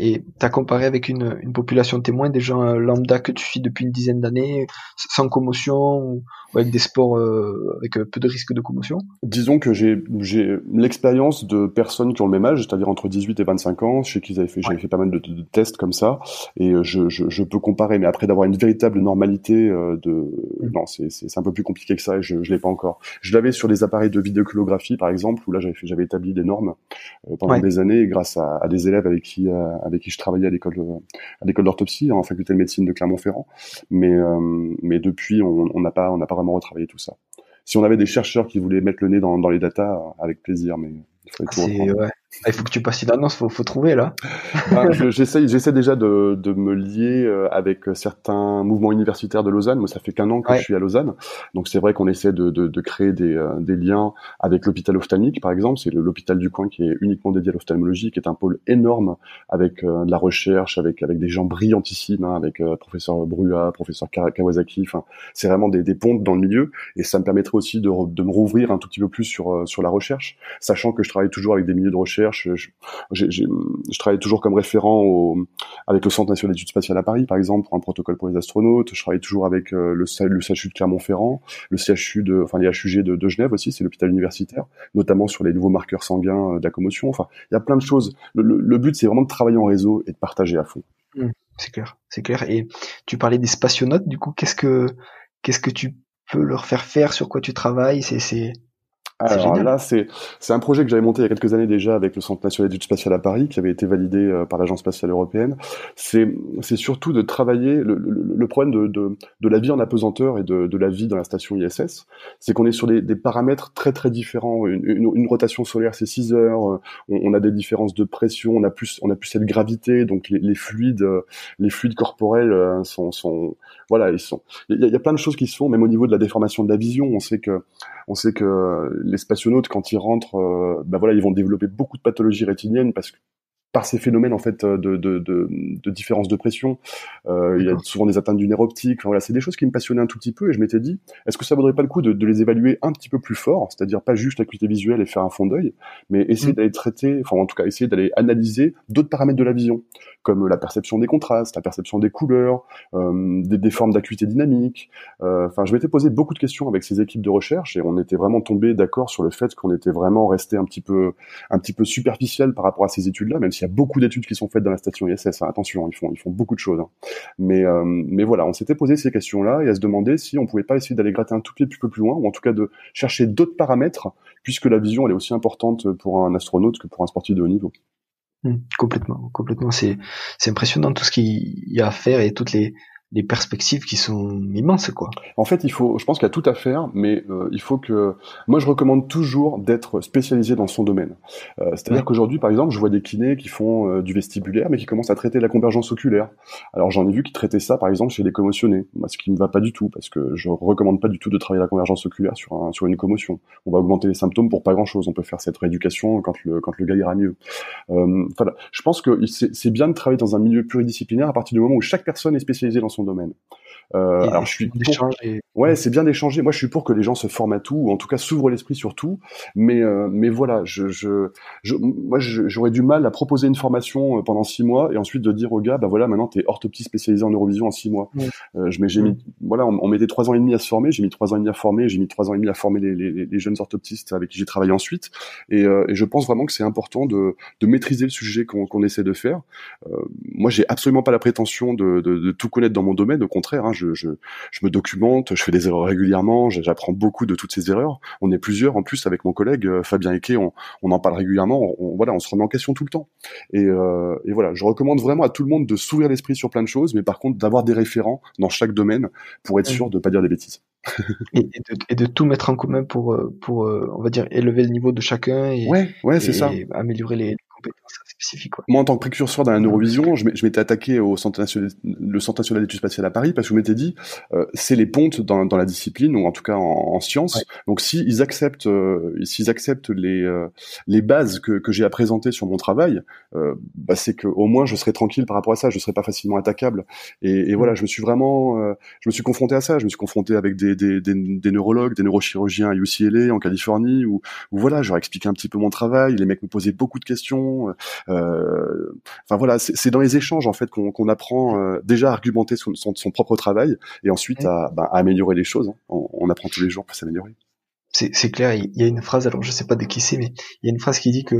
Et t'as comparé avec une, une population témoin, des gens lambda que tu suis depuis une dizaine d'années, sans commotion, ou avec des sports euh, avec peu de risque de commotion. Disons que j'ai, j'ai l'expérience de personnes qui ont le même âge, c'est-à-dire entre dix-huit et vingt-cinq ans, je sais qu'ils avaient fait, j'avais fait pas mal de, de, de tests comme ça, et je, je, je peux comparer, mais après d'avoir une véritable normalité euh, de... Mmh. Non, c'est, c'est, c'est un peu plus compliqué que ça, et je, je l'ai pas encore. Je l'avais sur les appareils de vidéocolographie, par exemple, où là j'avais, fait, j'avais établi des normes euh, pendant ouais. des années, grâce à, à des élèves avec qui... Euh, avec qui je travaillais à l'école, à l'école d'orthopsie, en faculté de médecine de Clermont-Ferrand. Mais, euh, mais depuis, on n'a pas, on n'a pas vraiment retravaillé tout ça. Si on avait des chercheurs qui voulaient mettre le nez dans, dans les datas, avec plaisir, mais il faudrait tout reprendre. Ouais. Il faut que tu passes une annonce, faut, faut trouver, là. Ah, je, j'essaie, j'essaie déjà de, de me lier avec certains mouvements universitaires de Lausanne. Moi, ça fait qu'un an que ouais. je suis à Lausanne. Donc, c'est vrai qu'on essaie de, de, de créer des, des liens avec l'hôpital ophtalmique, par exemple. C'est l'hôpital du coin qui est uniquement dédié à l'ophtalmologie, qui est un pôle énorme avec euh, de la recherche, avec, avec des gens brillantissimes, hein, avec euh, professeur Brua, professeur Kawasaki. Enfin, c'est vraiment des, des pontes dans le milieu. Et ça me permettrait aussi de, de me rouvrir un tout petit peu plus sur, sur la recherche, sachant que je travaille toujours avec des milieux de recherche. Je, je, je, je, je travaille toujours comme référent au, avec le Centre National d'Études Spatiales à Paris, par exemple, pour un protocole pour les astronautes. Je travaille toujours avec euh, le, le C H U de Clermont-Ferrand, le C H U de, enfin les H U G de, de Genève aussi, c'est l'hôpital universitaire, notamment sur les nouveaux marqueurs sanguins euh, de la commotion. Enfin, il y a plein de choses. Le, le, le but, c'est vraiment de travailler en réseau et de partager à fond. Mmh, c'est clair, c'est clair. Et tu parlais des spationautes. Du coup, qu'est-ce que qu'est-ce que tu peux leur faire faire, sur quoi tu travailles? C'est, c'est... Alors c'est là, c'est, c'est un projet que j'avais monté il y a quelques années déjà avec le Centre National d'Études Spatiales à Paris, qui avait été validé euh, par l'Agence Spatiale Européenne. C'est, c'est surtout de travailler le, le, le problème de, de, de la vie en apesanteur et de, de la vie dans la station I S S. C'est qu'on est sur des, des paramètres très très différents. Une, une, une rotation solaire, c'est six heures. On, on a des différences de pression. On a plus, on a plus cette gravité. Donc les, les fluides, les fluides corporels sont, sont, voilà, ils sont. Il y, y a plein de choses qui se font, même au niveau de la déformation de la vision. On sait que, on sait que les spationautes, quand ils rentrent, euh, ben voilà, ils vont développer beaucoup de pathologies rétiniennes parce que par ces phénomènes en fait de, de, de, de différence de pression, euh, il y a souvent des atteintes du nerf optique. Enfin, voilà, c'est des choses qui me passionnaient un tout petit peu et je m'étais dit, est-ce que ça vaudrait pas le coup de, de les évaluer un petit peu plus fort, c'est-à-dire pas juste l'acuité visuelle et faire un fond d'œil, mais essayer mmh. d'aller traiter, enfin en tout cas essayer d'aller analyser d'autres paramètres de la vision, comme la perception des contrastes, la perception des couleurs, euh, des, des formes d'acuité dynamique. Euh, enfin, je m'étais posé beaucoup de questions avec ces équipes de recherche et on était vraiment tombé d'accord sur le fait qu'on était vraiment resté un petit peu, un petit peu superficiel par rapport à ces études-là, même si il y a beaucoup d'études qui sont faites dans la station I S S. Hein. Attention, ils font, ils font beaucoup de choses. Hein. Mais, euh, mais voilà, on s'était posé ces questions-là et à se demander si on pouvait pas essayer d'aller gratter un tout petit peu plus loin, ou en tout cas de chercher d'autres paramètres, puisque la vision elle est aussi importante pour un astronaute que pour un sportif de haut niveau. Mmh, complètement, complètement. C'est, c'est impressionnant tout ce qu'il y a à faire et toutes les les perspectives qui sont immenses, quoi. En fait, il faut, je pense qu'il y a tout à faire, mais euh, il faut que... Moi, je recommande toujours d'être spécialisé dans son domaine. Euh, c'est-à-dire ouais. qu'aujourd'hui, par exemple, je vois des kinés qui font euh, du vestibulaire, mais qui commencent à traiter la convergence oculaire. Alors, j'en ai vu qui traitaient ça, par exemple, chez des commotionnés, ce qui ne va pas du tout, parce que je recommande pas du tout de travailler la convergence oculaire sur, un, sur une commotion. On va augmenter les symptômes pour pas grand-chose. On peut faire cette rééducation quand le, quand le gars ira mieux. Euh, voilà. Je pense que c'est, c'est bien de travailler dans un milieu pluridisciplinaire à partir du moment où chaque personne est spécialisée dans son domaine. Euh, alors je suis pour... et... ouais, c'est bien d'échanger. Moi, je suis pour que les gens se forment à tout, ou en tout cas s'ouvrent l'esprit sur tout. Mais euh, mais voilà, je je, je moi je, j'aurais du mal à proposer une formation pendant six mois et ensuite de dire aux gars, bah voilà, maintenant t'es orthoptiste spécialisé en neurovision en six mois. Mmh. Euh, je mais j'ai mmh. mis voilà, on, on mettait trois ans et demi à se former, j'ai mis trois ans et demi à former, j'ai mis trois ans et demi à former les, les, les jeunes orthoptistes avec qui j'ai travaillé ensuite. Et, euh, et je pense vraiment que c'est important de de maîtriser le sujet qu'on qu'on essaie de faire. Euh, moi, j'ai absolument pas la prétention de de, de tout connaître dans mon domaine, au contraire, hein, je, je, je me documente, je fais des erreurs régulièrement, j'apprends beaucoup de toutes ces erreurs. On est plusieurs, en plus, avec mon collègue Fabien Equet, on, on en parle régulièrement, on, on, voilà, on se remet en question tout le temps. Et, euh, et voilà, je recommande vraiment à tout le monde de s'ouvrir l'esprit sur plein de choses, mais par contre, d'avoir des référents dans chaque domaine pour être sûr de ne pas dire des bêtises. et, et, de, et de tout mettre en commun pour, pour, on va dire, élever le niveau de chacun et, ouais, ouais, c'est et ça. Améliorer les compétences spécifiques. Ouais. Moi, en tant que précurseur dans la neurovision, je m'étais attaqué au Centre National, le Centre National d'études spatiales à Paris, parce que je m'étais dit, euh, c'est les pontes dans, dans la discipline, ou en tout cas en, en sciences. Ouais. Donc, si ils acceptent, euh, s'ils acceptent les, euh, les bases que, que j'ai à présenter sur mon travail, euh, bah, c'est que au moins je serai tranquille par rapport à ça, je serai pas facilement attaquable. Et, et voilà, je me suis vraiment, euh, je me suis confronté à ça, je me suis confronté avec des Des, des, des neurologues, des neurochirurgiens à U C L A en Californie, où, où voilà, je leur expliquais un petit peu mon travail, les mecs me posaient beaucoup de questions, questions. Euh, enfin voilà, c'est, c'est dans les échanges en fait qu'on, qu'on apprend euh, déjà à argumenter son, son, son propre travail et ensuite à, bah, à améliorer les choses. Hein. On, on apprend tous les jours pour s'améliorer. C'est, c'est clair. Il y a une phrase, alors je sais pas de qui c'est, mais il y a une phrase qui dit que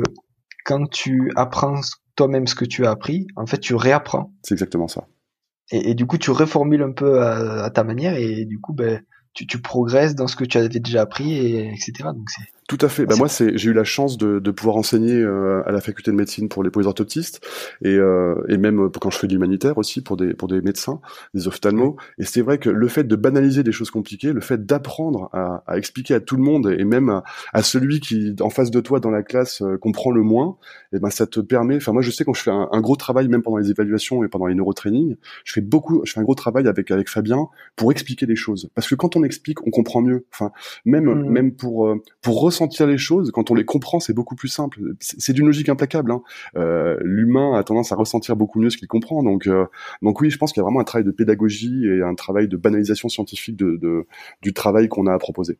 quand tu apprends toi-même ce que tu as appris, en fait, tu réapprends. C'est exactement ça. Et, et du coup, tu reformules un peu à, à ta manière, et du coup, ben, tu, tu progresses dans ce que tu avais déjà appris, et, etc. Donc c'est tout à fait. Ben moi, c'est, j'ai eu la chance de, de pouvoir enseigner euh, à la faculté de médecine pour les, pour les orthoptistes, et, euh, et même pour, quand je fais de l'humanitaire aussi pour des, pour des médecins, des ophtalmos. Et c'est vrai que le fait de banaliser des choses compliquées, le fait d'apprendre à, à expliquer à tout le monde, et même à, à celui qui en face de toi dans la classe euh, comprend le moins, et ben ça te permet. Enfin moi, je sais quand je fais un, un gros travail, même pendant les évaluations et pendant les neurotrainings, je fais beaucoup, je fais un gros travail avec avec Fabien pour expliquer les choses, parce que quand on explique, on comprend mieux. Enfin même mmh. même pour euh, pour sentir les choses, quand on les comprend, c'est beaucoup plus simple. C'est, c'est d'une logique implacable. Hein. Euh, l'humain a tendance à ressentir beaucoup mieux ce qu'il comprend. Donc, euh, donc oui, je pense qu'il y a vraiment un travail de pédagogie et un travail de banalisation scientifique de, de, du travail qu'on a à proposer.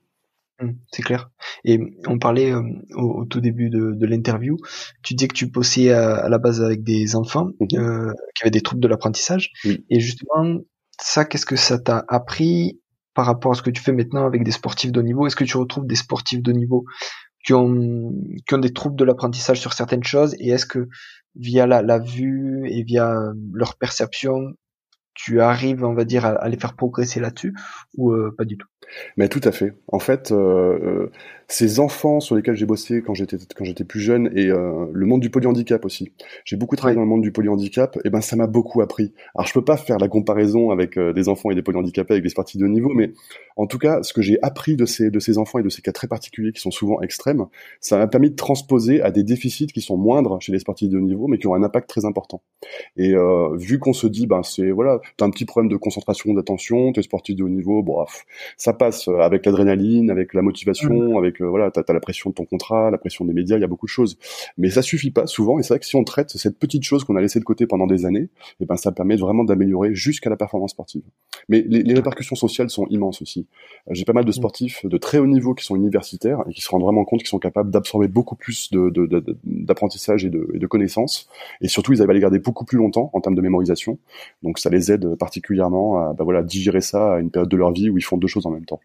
C'est clair. Et on parlait euh, au, au tout début de, de l'interview, tu disais que tu bossais à, à la base avec des enfants mmh. euh, qui avaient des troubles de l'apprentissage. Oui. Et justement, ça, qu'est-ce que ça t'a appris par rapport à ce que tu fais maintenant avec des sportifs de haut niveau? Est-ce que tu retrouves des sportifs de haut niveau qui ont, qui ont des troubles de l'apprentissage sur certaines choses? Et est-ce que via la, la vue et via leur perception, tu arrives, on va dire, à, à les faire progresser là-dessus ou euh, pas du tout? Mais tout à fait. En fait, euh, euh, ces enfants sur lesquels j'ai bossé quand j'étais quand j'étais plus jeune, et euh, le monde du polyhandicap aussi. J'ai beaucoup travaillé dans le monde du polyhandicap. Et ben ça m'a beaucoup appris. Alors je peux pas faire la comparaison avec euh, des enfants et des polyhandicapés, avec des sportifs de haut niveau, mais en tout cas, ce que j'ai appris de ces de ces enfants et de ces cas très particuliers qui sont souvent extrêmes, ça m'a permis de transposer à des déficits qui sont moindres chez les sportifs de haut niveau, mais qui ont un impact très important. Et euh, vu qu'on se dit, ben c'est voilà, t'as un petit problème de concentration, d'attention, t'es sportif de haut niveau, bref, ça passe avec l'adrénaline, avec la motivation, avec euh, voilà, t'as, t'as la pression de ton contrat, la pression des médias, il y a beaucoup de choses, mais ça suffit pas souvent. Et c'est vrai que si on traite cette petite chose qu'on a laissée de côté pendant des années, et ben ça permet vraiment d'améliorer jusqu'à la performance sportive. Mais les, les répercussions sociales sont immenses aussi. J'ai pas mal de sportifs de très haut niveau qui sont universitaires et qui se rendent vraiment compte qu'ils sont capables d'absorber beaucoup plus de, de, de, d'apprentissage et de, et de connaissances, et surtout ils arrivent à les garder beaucoup plus longtemps en termes de mémorisation. Donc ça les aide particulièrement à bah, voilà, digérer ça à une période de leur vie où ils font deux choses en même temps. temps.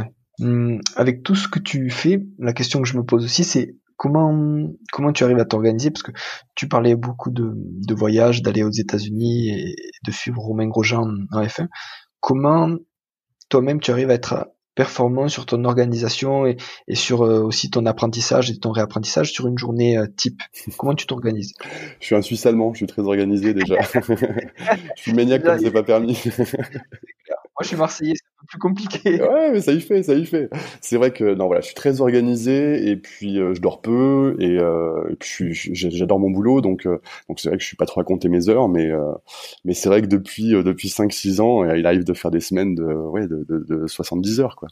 Ouais. Hum, avec tout ce que tu fais, la question que je me pose aussi, c'est comment comment tu arrives à t'organiser, parce que tu parlais beaucoup de, de voyages, d'aller aux États-Unis et de suivre Romain Grosjean en F un. Comment toi-même tu arrives à être performant sur ton organisation et, et sur euh, aussi ton apprentissage et ton réapprentissage sur une journée euh, type? Comment tu t'organises? Je suis un Suisse allemand, je suis très organisé déjà. Je suis maniaque comme c'est pas permis. Moi, je suis marseillais, c'est un peu plus compliqué. Ouais, mais ça y fait, ça y fait. C'est vrai que non, voilà, je suis très organisé, et puis euh, je dors peu, et, euh, et puis je, je, j'adore mon boulot, donc euh, donc c'est vrai que je suis pas trop à compter mes heures, mais euh, mais c'est vrai que depuis euh, depuis cinq six ans, il arrive de faire des semaines de ouais de, de, de soixante-dix heures quoi.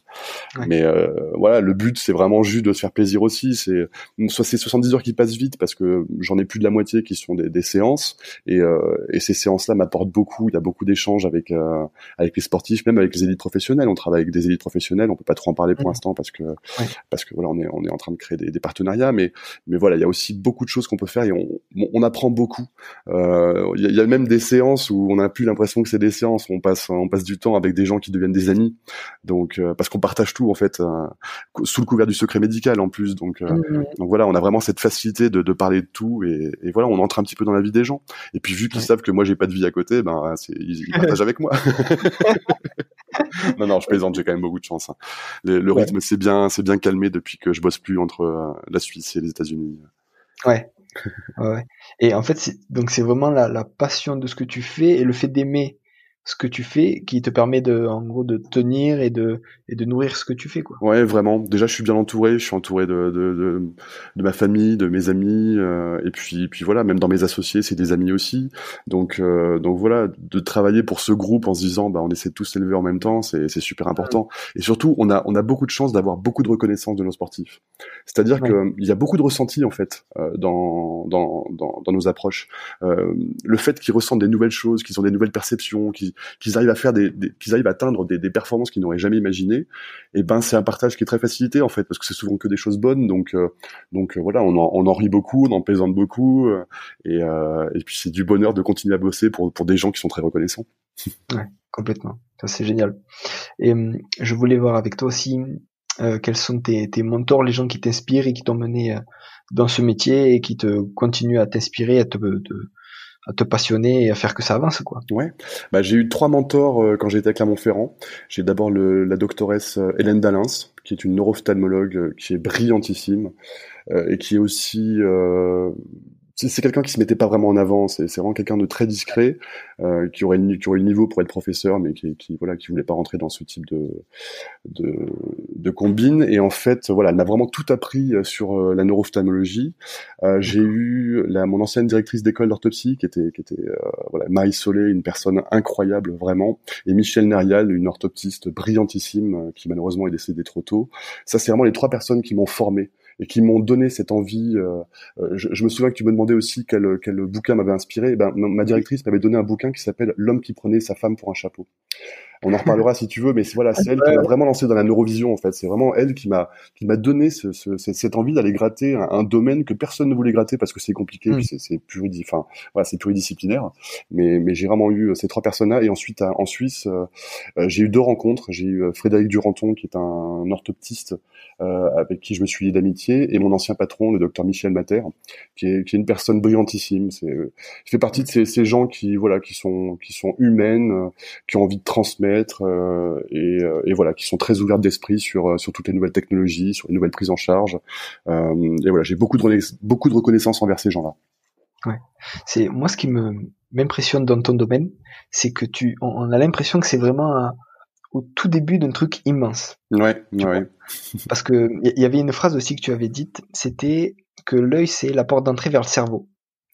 Ouais. Mais euh, voilà, le but c'est vraiment juste de se faire plaisir aussi. C'est soit ces soixante-dix heures qui passent vite parce que j'en ai plus de la moitié qui sont des, des séances, et euh, et ces séances-là m'apportent beaucoup. Il y a beaucoup d'échanges avec euh, avec les sportifs. Même avec les élites professionnelles, on travaille avec des élites professionnelles. On peut pas trop en parler pour mmh. l'instant parce que oui. parce que voilà, on est on est en train de créer des, des partenariats, mais mais voilà, il y a aussi beaucoup de choses qu'on peut faire et on on apprend beaucoup. Il euh, y, y a même des séances où on n'a plus l'impression que c'est des séances. On passe on passe du temps avec des gens qui deviennent des amis. Donc euh, parce qu'on partage tout en fait euh, sous le couvert du secret médical en plus. Donc euh, mmh. donc voilà, on a vraiment cette facilité de, de parler de tout et, et voilà, on entre un petit peu dans la vie des gens. Et puis vu qu'ils ouais. savent que moi j'ai pas de vie à côté, ben c'est, ils, ils partagent avec moi. non, non, je plaisante, j'ai quand même beaucoup de chance. Hein. Le, le rythme, ouais. c'est bien, c'est bien calmé depuis que je bosse plus entre euh, la Suisse et les États-Unis. Ouais. ouais. Et en fait, c'est, donc c'est vraiment la, la passion de ce que tu fais et le fait d'aimer ce que tu fais qui te permet de, en gros, de tenir et de et de nourrir ce que tu fais, quoi. Ouais, vraiment. Déjà, je suis bien entouré. Je suis entouré de de de, de ma famille, de mes amis, euh, et puis puis voilà. Même dans mes associés, c'est des amis aussi. Donc euh, donc voilà, de travailler pour ce groupe en se disant, bah on essaie de tous s'élever en même temps, c'est c'est super important. Ouais. Et surtout, on a on a beaucoup de chance d'avoir beaucoup de reconnaissance de nos sportifs. C'est-à-dire ouais. que il y a beaucoup de ressentis en fait euh, dans dans dans dans nos approches. Euh, le fait qu'ils ressentent des nouvelles choses, qu'ils ont des nouvelles perceptions, qu'ils qu'ils qu'ils arrivent à faire des, des qu'ils arrivent à atteindre des, des performances qu'ils n'auraient jamais imaginées, et ben c'est un partage qui est très facilité en fait, parce que c'est souvent que des choses bonnes, donc euh, donc euh, voilà, on en on en rit beaucoup, on en plaisante beaucoup, euh, et euh, et puis c'est du bonheur de continuer à bosser pour pour des gens qui sont très reconnaissants. Ouais, complètement, ça c'est génial. Et euh, je voulais voir avec toi aussi euh, quels sont tes tes mentors, les gens qui t'inspirent et qui t'ont mené euh, dans ce métier et qui te continuent à t'inspirer, à te, te à te passionner et à faire que ça avance, quoi. Ouais. Bah, j'ai eu trois mentors euh, quand j'étais à Clermont-Ferrand. J'ai d'abord le, la doctoresse euh, Hélène Dalins, qui est une neuro-ophtalmologue, euh, qui est brillantissime, euh, et qui est aussi, euh, c'est, c'est quelqu'un qui se mettait pas vraiment en avant. C'est, c'est vraiment quelqu'un de très discret, euh, qui aurait qui aurait le niveau pour être professeur, mais qui, qui, voilà, qui voulait pas rentrer dans ce type de, de, de combine. Et en fait, voilà, elle m'a vraiment tout appris sur euh, la neuro-ophtalmologie. Euh, j'ai eu la, mon ancienne directrice d'école d'orthopsie, qui était, qui était, euh, voilà, Marie Solé, une personne incroyable, vraiment. Et Michel Nérial, une orthoptiste brillantissime, qui malheureusement est décédée trop tôt. Ça, c'est vraiment les trois personnes qui m'ont formé et qui m'ont donné cette envie. Euh, je, je me souviens que tu me demandais aussi quel, quel bouquin m'avait inspiré. Et ben, ma directrice m'avait donné un bouquin qui s'appelle « L'homme qui prenait sa femme pour un chapeau ». On en reparlera si tu veux, mais c'est, voilà, c'est elle qui m'a vraiment lancé dans la neurovision, en fait. C'est vraiment elle qui m'a, qui m'a donné ce, ce, cette envie d'aller gratter un, un domaine que personne ne voulait gratter parce que c'est compliqué, mmh. puis c'est, c'est pluridi, enfin, voilà, c'est pluridisciplinaire. Mais, mais j'ai vraiment eu ces trois personnes-là. Et ensuite, à, en Suisse, euh, j'ai eu deux rencontres. J'ai eu Frédéric Duranton, qui est un orthoptiste, euh, avec qui je me suis lié d'amitié, et mon ancien patron, le docteur Michel Matter, qui est, qui est une personne brillantissime. C'est, euh, je fais partie de ces, ces gens qui, voilà, qui sont, qui sont humaines, euh, qui ont envie de transmettre, Euh, et, et voilà, qui sont très ouvertes d'esprit sur sur toutes les nouvelles technologies, sur les nouvelles prises en charge. Euh, et voilà, j'ai beaucoup de beaucoup de reconnaissance envers ces gens-là. Ouais, c'est moi ce qui me m'impressionne dans ton domaine, c'est que tu on, on a l'impression que c'est vraiment un, au tout début d'un truc immense. Ouais, ouais. Parce que il y, y avait une phrase aussi que tu avais dite, c'était que l'œil c'est la porte d'entrée vers le cerveau.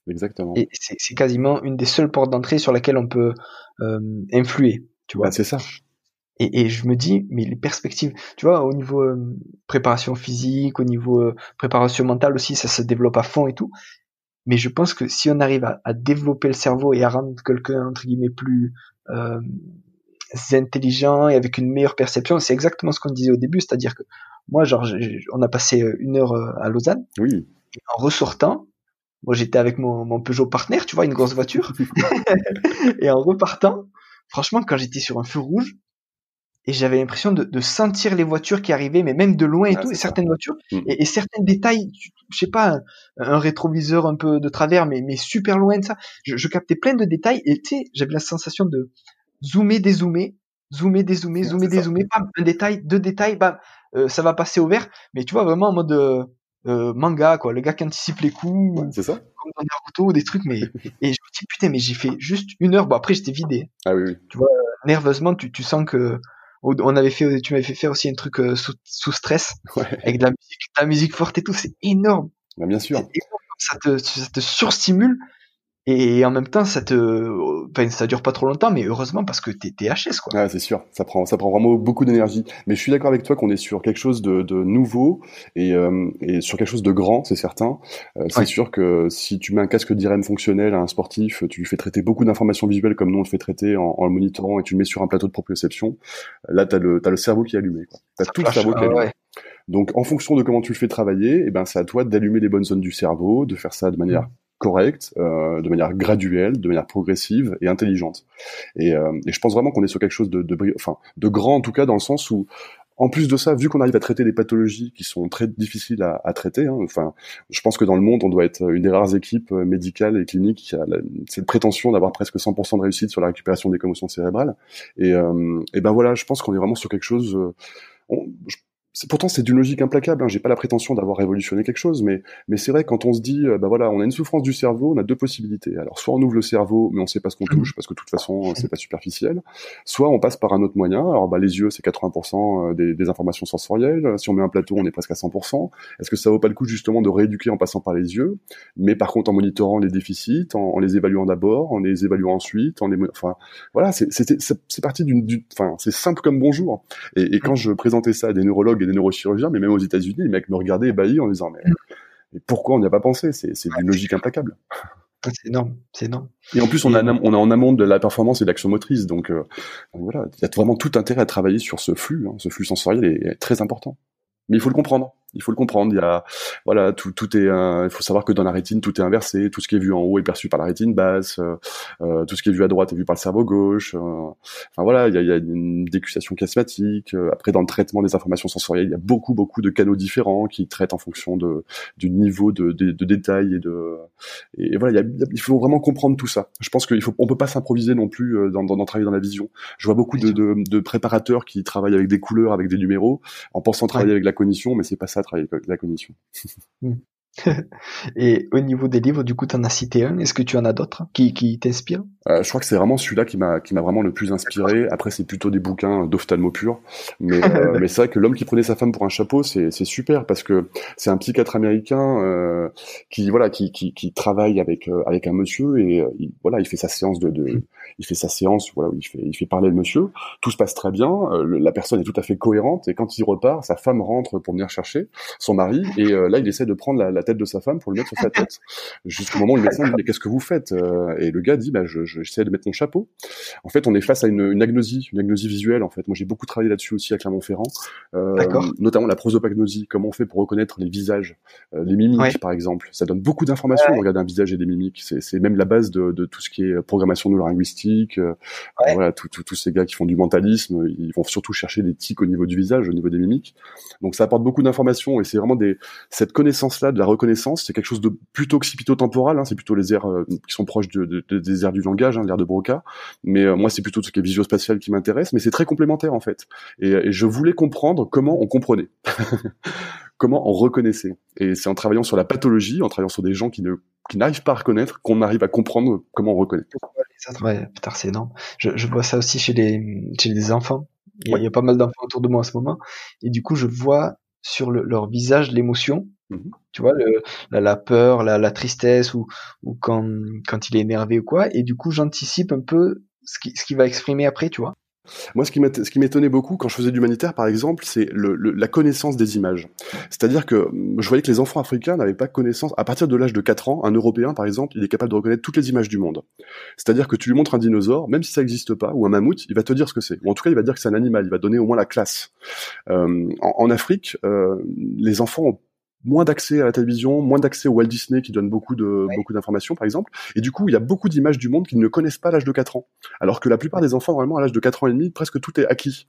Exactement. Et c'est, c'est quasiment une des seules portes d'entrée sur laquelle on peut euh, influer. Tu vois, bah, c'est ça. Et, et je me dis, mais les perspectives, tu vois, au niveau euh, préparation physique, au niveau euh, préparation mentale aussi, ça se développe à fond et tout. Mais je pense que si on arrive à, à développer le cerveau et à rendre quelqu'un, entre guillemets, plus euh, intelligent et avec une meilleure perception, c'est exactement ce qu'on disait au début, c'est-à-dire que moi, genre, j'ai, on a passé une heure à Lausanne. Oui. Et en ressortant, moi, j'étais avec mon, mon Peugeot Partner, tu vois, une grosse voiture. Et en repartant, franchement, quand j'étais sur un feu rouge, et j'avais l'impression de, de sentir les voitures qui arrivaient, mais même de loin et ah, tout, et certaines ça. voitures, mmh. et, et certains détails, je sais pas, un, un rétroviseur un peu de travers, mais, mais super loin de ça. Je, je captais plein de détails, et tu sais, j'avais la sensation de zoomer, dézoomer, zoomer, dézoomer, ah, zoomer, dézoomer, bam, un détail, deux détails, bam, euh, ça va passer au vert, mais tu vois, vraiment en mode euh, euh, manga, quoi, le gars qui anticipe les coups, ouais, c'est ça, comme dans Naruto, des trucs, mais... et je putain, mais j'ai fait juste une heure. Bon, après, j'étais vidé. Ah oui, oui. Tu vois, nerveusement, tu, tu sens que on avait fait, tu m'avais fait faire aussi un truc sous, sous stress, ouais, avec de la musique, de la musique forte et tout. C'est énorme. Bah, bien sûr. C'est énorme. Ça te, ça te surstimule et en même temps, ça te, enfin, ça dure pas trop longtemps, mais heureusement parce que t'es, t'es H S, quoi. Ah, c'est sûr. Ça prend, ça prend vraiment beaucoup d'énergie. Mais je suis d'accord avec toi qu'on est sur quelque chose de, de nouveau et, euh, et sur quelque chose de grand, c'est certain. Euh, c'est ouais. sûr que si tu mets un casque d'I R M fonctionnel à un sportif, tu lui fais traiter beaucoup d'informations visuelles comme nous on le fait traiter en, en le monitorant et tu le mets sur un plateau de proprioception. Là, t'as le, t'as le cerveau qui est allumé, quoi. T'as ça tout flash, le cerveau qui est allumé. Ouais. Donc, en fonction de comment tu le fais travailler, eh ben, c'est à toi d'allumer les bonnes zones du cerveau, de faire ça de manière mmh. correcte, euh, de manière graduelle, de manière progressive et intelligente. Et, euh, et je pense vraiment qu'on est sur quelque chose de, de, enfin, de grand en tout cas, dans le sens où, en plus de ça, vu qu'on arrive à traiter des pathologies qui sont très difficiles à, à traiter, hein, enfin, je pense que dans le monde, on doit être une des rares équipes médicales et cliniques qui a la, cette prétention d'avoir presque cent pour cent de réussite sur la récupération des commotions cérébrales. Et, euh, et ben voilà, je pense qu'on est vraiment sur quelque chose. Euh, on, je, C'est, pourtant, c'est d'une logique implacable. Hein. J'ai pas la prétention d'avoir révolutionné quelque chose, mais mais c'est vrai quand on se dit, euh, bah voilà, on a une souffrance du cerveau, on a deux possibilités. Alors, soit on ouvre le cerveau, mais on sait pas ce qu'on touche parce que de toute façon, c'est pas superficiel. Soit on passe par un autre moyen. Alors, bah les yeux, c'est quatre-vingts pour cent des, des informations sensorielles. Si on met un plateau, on est presque à cent pour cent. Est-ce que ça vaut pas le coup justement de rééduquer en passant par les yeux, mais par contre en monitorant les déficits, en, en les évaluant d'abord, en les évaluant ensuite, en les, enfin voilà, c'est c'est c'est, c'est parti d'une, d'une, enfin c'est simple comme bonjour. Et, et quand je présentais ça à des neurologues et des neurochirurgiens, mais même aux États-Unis, les mecs me regardaient ébahis en disant mais, mais pourquoi on n'y a pas pensé, c'est, c'est une logique implacable. Ah, c'est énorme, c'est énorme. Et en plus, on a, on a en amont de la performance et de l'action motrice, donc euh, voilà, il y a vraiment tout intérêt à travailler sur ce flux, hein, ce flux sensoriel est, est très important. Mais il faut le comprendre, il faut le comprendre. Il y a, voilà, tout, tout est, un, il faut savoir que dans la rétine, tout est inversé, tout ce qui est vu en haut est perçu par la rétine basse, euh, tout ce qui est vu à droite est vu par le cerveau gauche. Euh, enfin voilà, il y a, il y a une décussation chiasmatique. Après, dans le traitement des informations sensorielles, il y a beaucoup, beaucoup de canaux différents qui traitent en fonction de du niveau de, de, de détail et de, et voilà, il, y a, il faut vraiment comprendre tout ça. Je pense qu'il faut, on peut pas s'improviser non plus dans, dans, dans travailler dans la vision. Je vois beaucoup de, de, de préparateurs qui travaillent avec des couleurs, avec des numéros, en pensant travailler avec la cognition, mais c'est pas ça, travailler avec la cognition. Et au niveau des livres, du coup, tu en as cité un. Est-ce que tu en as d'autres qui, qui t'inspirent? Euh, je crois que c'est vraiment celui-là qui m'a, qui m'a vraiment le plus inspiré. Après, c'est plutôt des bouquins d'ophtalmo pur. Mais, euh, mais c'est vrai que L'homme qui prenait sa femme pour un chapeau, c'est, c'est super parce que c'est un psychiatre américain euh, qui, voilà, qui, qui, qui travaille avec, euh, avec un monsieur et euh, il, voilà, il fait sa séance de, de mm. il fait sa séance, voilà, où il fait, il fait parler le monsieur. Tout se passe très bien. Euh, le, la personne est tout à fait cohérente et quand il repart, sa femme rentre pour venir chercher son mari et euh, là, il essaie de prendre la, la tête de sa femme pour le mettre sur sa tête. Jusqu'au moment où le médecin lui dit « Mais qu'est-ce que vous faites ?» Et le gars dit bah, « je, je, j'essaie de mettre mon chapeau. » En fait, on est face à une, une agnosie, une agnosie visuelle. En fait, moi, j'ai beaucoup travaillé là-dessus aussi à Clermont-Ferrand, euh, notamment la prosopagnosie, comment on fait pour reconnaître les visages, euh, les mimiques, ouais. par exemple. Ça donne beaucoup d'informations, ouais. regarder un visage et des mimiques. C'est, c'est même la base de, de tout ce qui est programmation neurolinguistique. Euh, ouais. Voilà, tous ces gars qui font du mentalisme, ils vont surtout chercher des tics au niveau du visage, au niveau des mimiques. Donc, ça apporte beaucoup d'informations et c'est vraiment des, cette connaissance-là de la reconnaissance, c'est quelque chose de plutôt occipito-temporal, hein, c'est plutôt les aires euh, qui sont proches de, de, de, des aires du langage, hein, l'aire de Broca, mais euh, moi c'est plutôt ce qui est visuospatial qui m'intéresse, mais c'est très complémentaire en fait, et, et je voulais comprendre comment on comprenait, comment on reconnaissait, et c'est en travaillant sur la pathologie, en travaillant sur des gens qui ne qui n'arrivent pas à reconnaître, qu'on arrive à comprendre comment on reconnaît. Ouais, putain, c'est énorme, je, je vois ça aussi chez les, chez les enfants, il ouais. y a pas mal d'enfants autour de moi en ce moment, et du coup je vois sur le, leur visage l'émotion. Mmh. Tu vois, le, la, la peur, la, la tristesse, ou, ou quand, quand il est énervé ou quoi, et du coup j'anticipe un peu ce qui, ce qu'il va exprimer après, tu vois. Moi, ce qui, ce qui m'étonnait beaucoup quand je faisais de l'humanitaire, par exemple, c'est le, le, la connaissance des images. C'est-à-dire que je voyais que les enfants africains n'avaient pas connaissance. À partir de l'âge de quatre ans, un Européen, par exemple, il est capable de reconnaître toutes les images du monde. C'est-à-dire que tu lui montres un dinosaure, même si ça n'existe pas, ou un mammouth, il va te dire ce que c'est. Ou en tout cas, il va dire que c'est un animal, il va donner au moins la classe. Euh, en, en Afrique, euh, les enfants ont moins d'accès à la télévision, moins d'accès au Walt Disney qui donne beaucoup de ouais. beaucoup d'informations par exemple, et du coup il y a beaucoup d'images du monde qu'ils ne connaissent pas à l'âge de quatre ans, alors que la plupart des enfants normalement à l'âge de quatre ans et demi presque tout est acquis,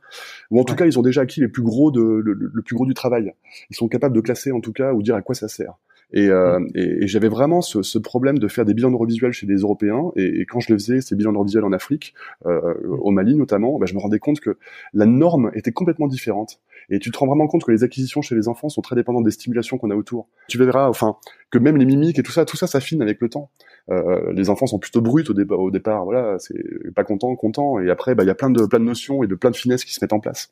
ou en tout ouais. cas ils ont déjà acquis les plus gros de le, le plus gros du travail, ils sont capables de classer en tout cas ou dire à quoi ça sert. Et, euh, et, et j'avais vraiment ce, ce problème de faire des bilans neurovisuels chez des Européens, et, et quand je le faisais, ces bilans neurovisuels en Afrique, euh, au Mali notamment, bah, je me rendais compte que la norme était complètement différente. Et tu te rends vraiment compte que les acquisitions chez les enfants sont très dépendantes des stimulations qu'on a autour. Tu verras, enfin, que même les mimiques et tout ça, tout ça s'affine avec le temps. Euh, les enfants sont plutôt bruts au, dé- au départ, voilà, c'est pas content, content, et après, bah, il y a plein de plein de notions et de plein de finesses qui se mettent en place.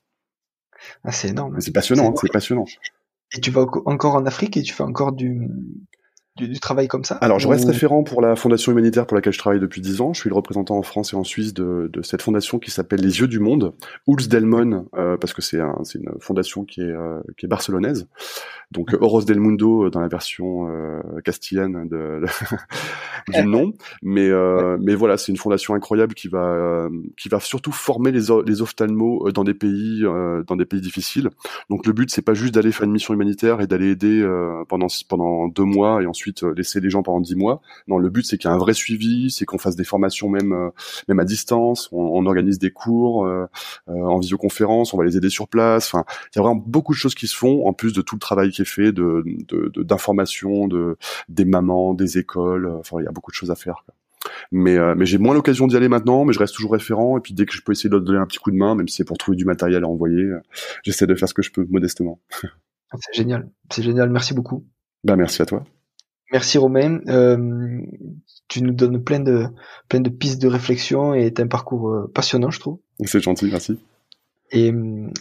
Ah, c'est énorme. Mais c'est passionnant, c'est, hein, c'est passionnant. Et tu vas encore en Afrique et tu fais encore du, du, du travail comme ça? Alors, je reste ou... référent pour la fondation humanitaire pour laquelle je travaille depuis dix ans. Je suis le représentant en France et en Suisse de, de cette fondation qui s'appelle Les Yeux du Monde, Ojos del Mundo, euh, parce que c'est, un, c'est une fondation qui est, euh, qui est barcelonaise. Donc, Ojos del Mundo dans la version euh, castillane de, de, du nom. Mais, euh, mais voilà, c'est une fondation incroyable qui va, euh, qui va surtout former les, les ophtalmos dans des pays, euh, dans des pays difficiles. Donc, le but, c'est pas juste d'aller faire une mission humanitaire et d'aller aider euh, pendant, pendant deux mois et ensuite euh, laisser les gens pendant dix mois. Non, le but, c'est qu'il y a un vrai suivi, c'est qu'on fasse des formations même, euh, même à distance. On, on organise des cours euh, euh, en visioconférence, on va les aider sur place. Enfin, il y a vraiment beaucoup de choses qui se font en plus de tout le travail qui est fait de, de, de d'informations, de des mamans, des écoles. Enfin, il y a beaucoup de choses à faire. Quoi. Mais euh, mais j'ai moins l'occasion d'y aller maintenant, mais je reste toujours référent. Et puis dès que je peux essayer de donner un petit coup de main, même si c'est pour trouver du matériel à envoyer, euh, j'essaie de faire ce que je peux modestement. C'est génial, c'est génial. Merci beaucoup. Ben merci à toi. Merci Romain. Euh, tu nous donnes plein de plein de pistes de réflexion et t'as un parcours euh, passionnant, je trouve. C'est gentil, merci. Et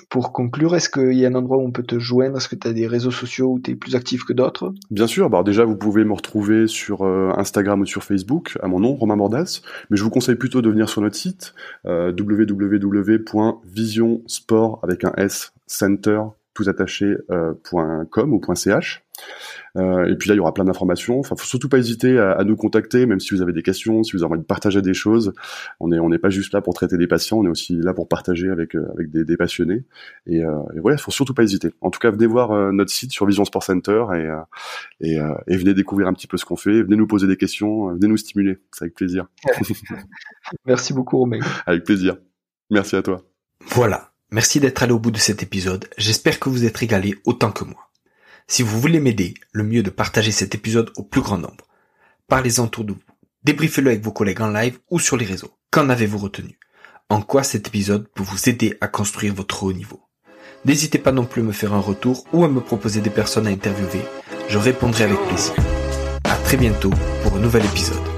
pour conclure, est-ce qu'il y a un endroit où on peut te joindre? Est-ce que tu as des réseaux sociaux où tu es plus actif que d'autres? Bien sûr, bah déjà vous pouvez me retrouver sur euh, Instagram ou sur Facebook, à mon nom, Romain Bordas, mais je vous conseille plutôt de venir sur notre site, euh, www point vision sport avec un S, center toutattaché point com ou .ch. Euh, et puis là, il y aura plein d'informations. Enfin, faut surtout pas hésiter à, à nous contacter, même si vous avez des questions, si vous avez envie de partager des choses. On est, on n'est pas juste là pour traiter des patients, on est aussi là pour partager avec euh, avec des, des passionnés. Et, euh, et voilà, faut surtout pas hésiter. En tout cas, venez voir euh, notre site sur Vision Sport Center et euh, et, euh, et venez découvrir un petit peu ce qu'on fait. Venez nous poser des questions, venez nous stimuler. C'est avec plaisir. Merci beaucoup, Romain. Avec plaisir. Merci à toi. Voilà. Merci d'être allé au bout de cet épisode. J'espère que vous êtes régalé autant que moi. Si vous voulez m'aider, le mieux est de partager cet épisode au plus grand nombre. Parlez-en autour de vous. Débriefez-le avec vos collègues en live ou sur les réseaux. Qu'en avez-vous retenu? En quoi cet épisode peut vous aider à construire votre haut niveau? N'hésitez pas non plus à me faire un retour ou à me proposer des personnes à interviewer. Je répondrai avec plaisir. À très bientôt pour un nouvel épisode.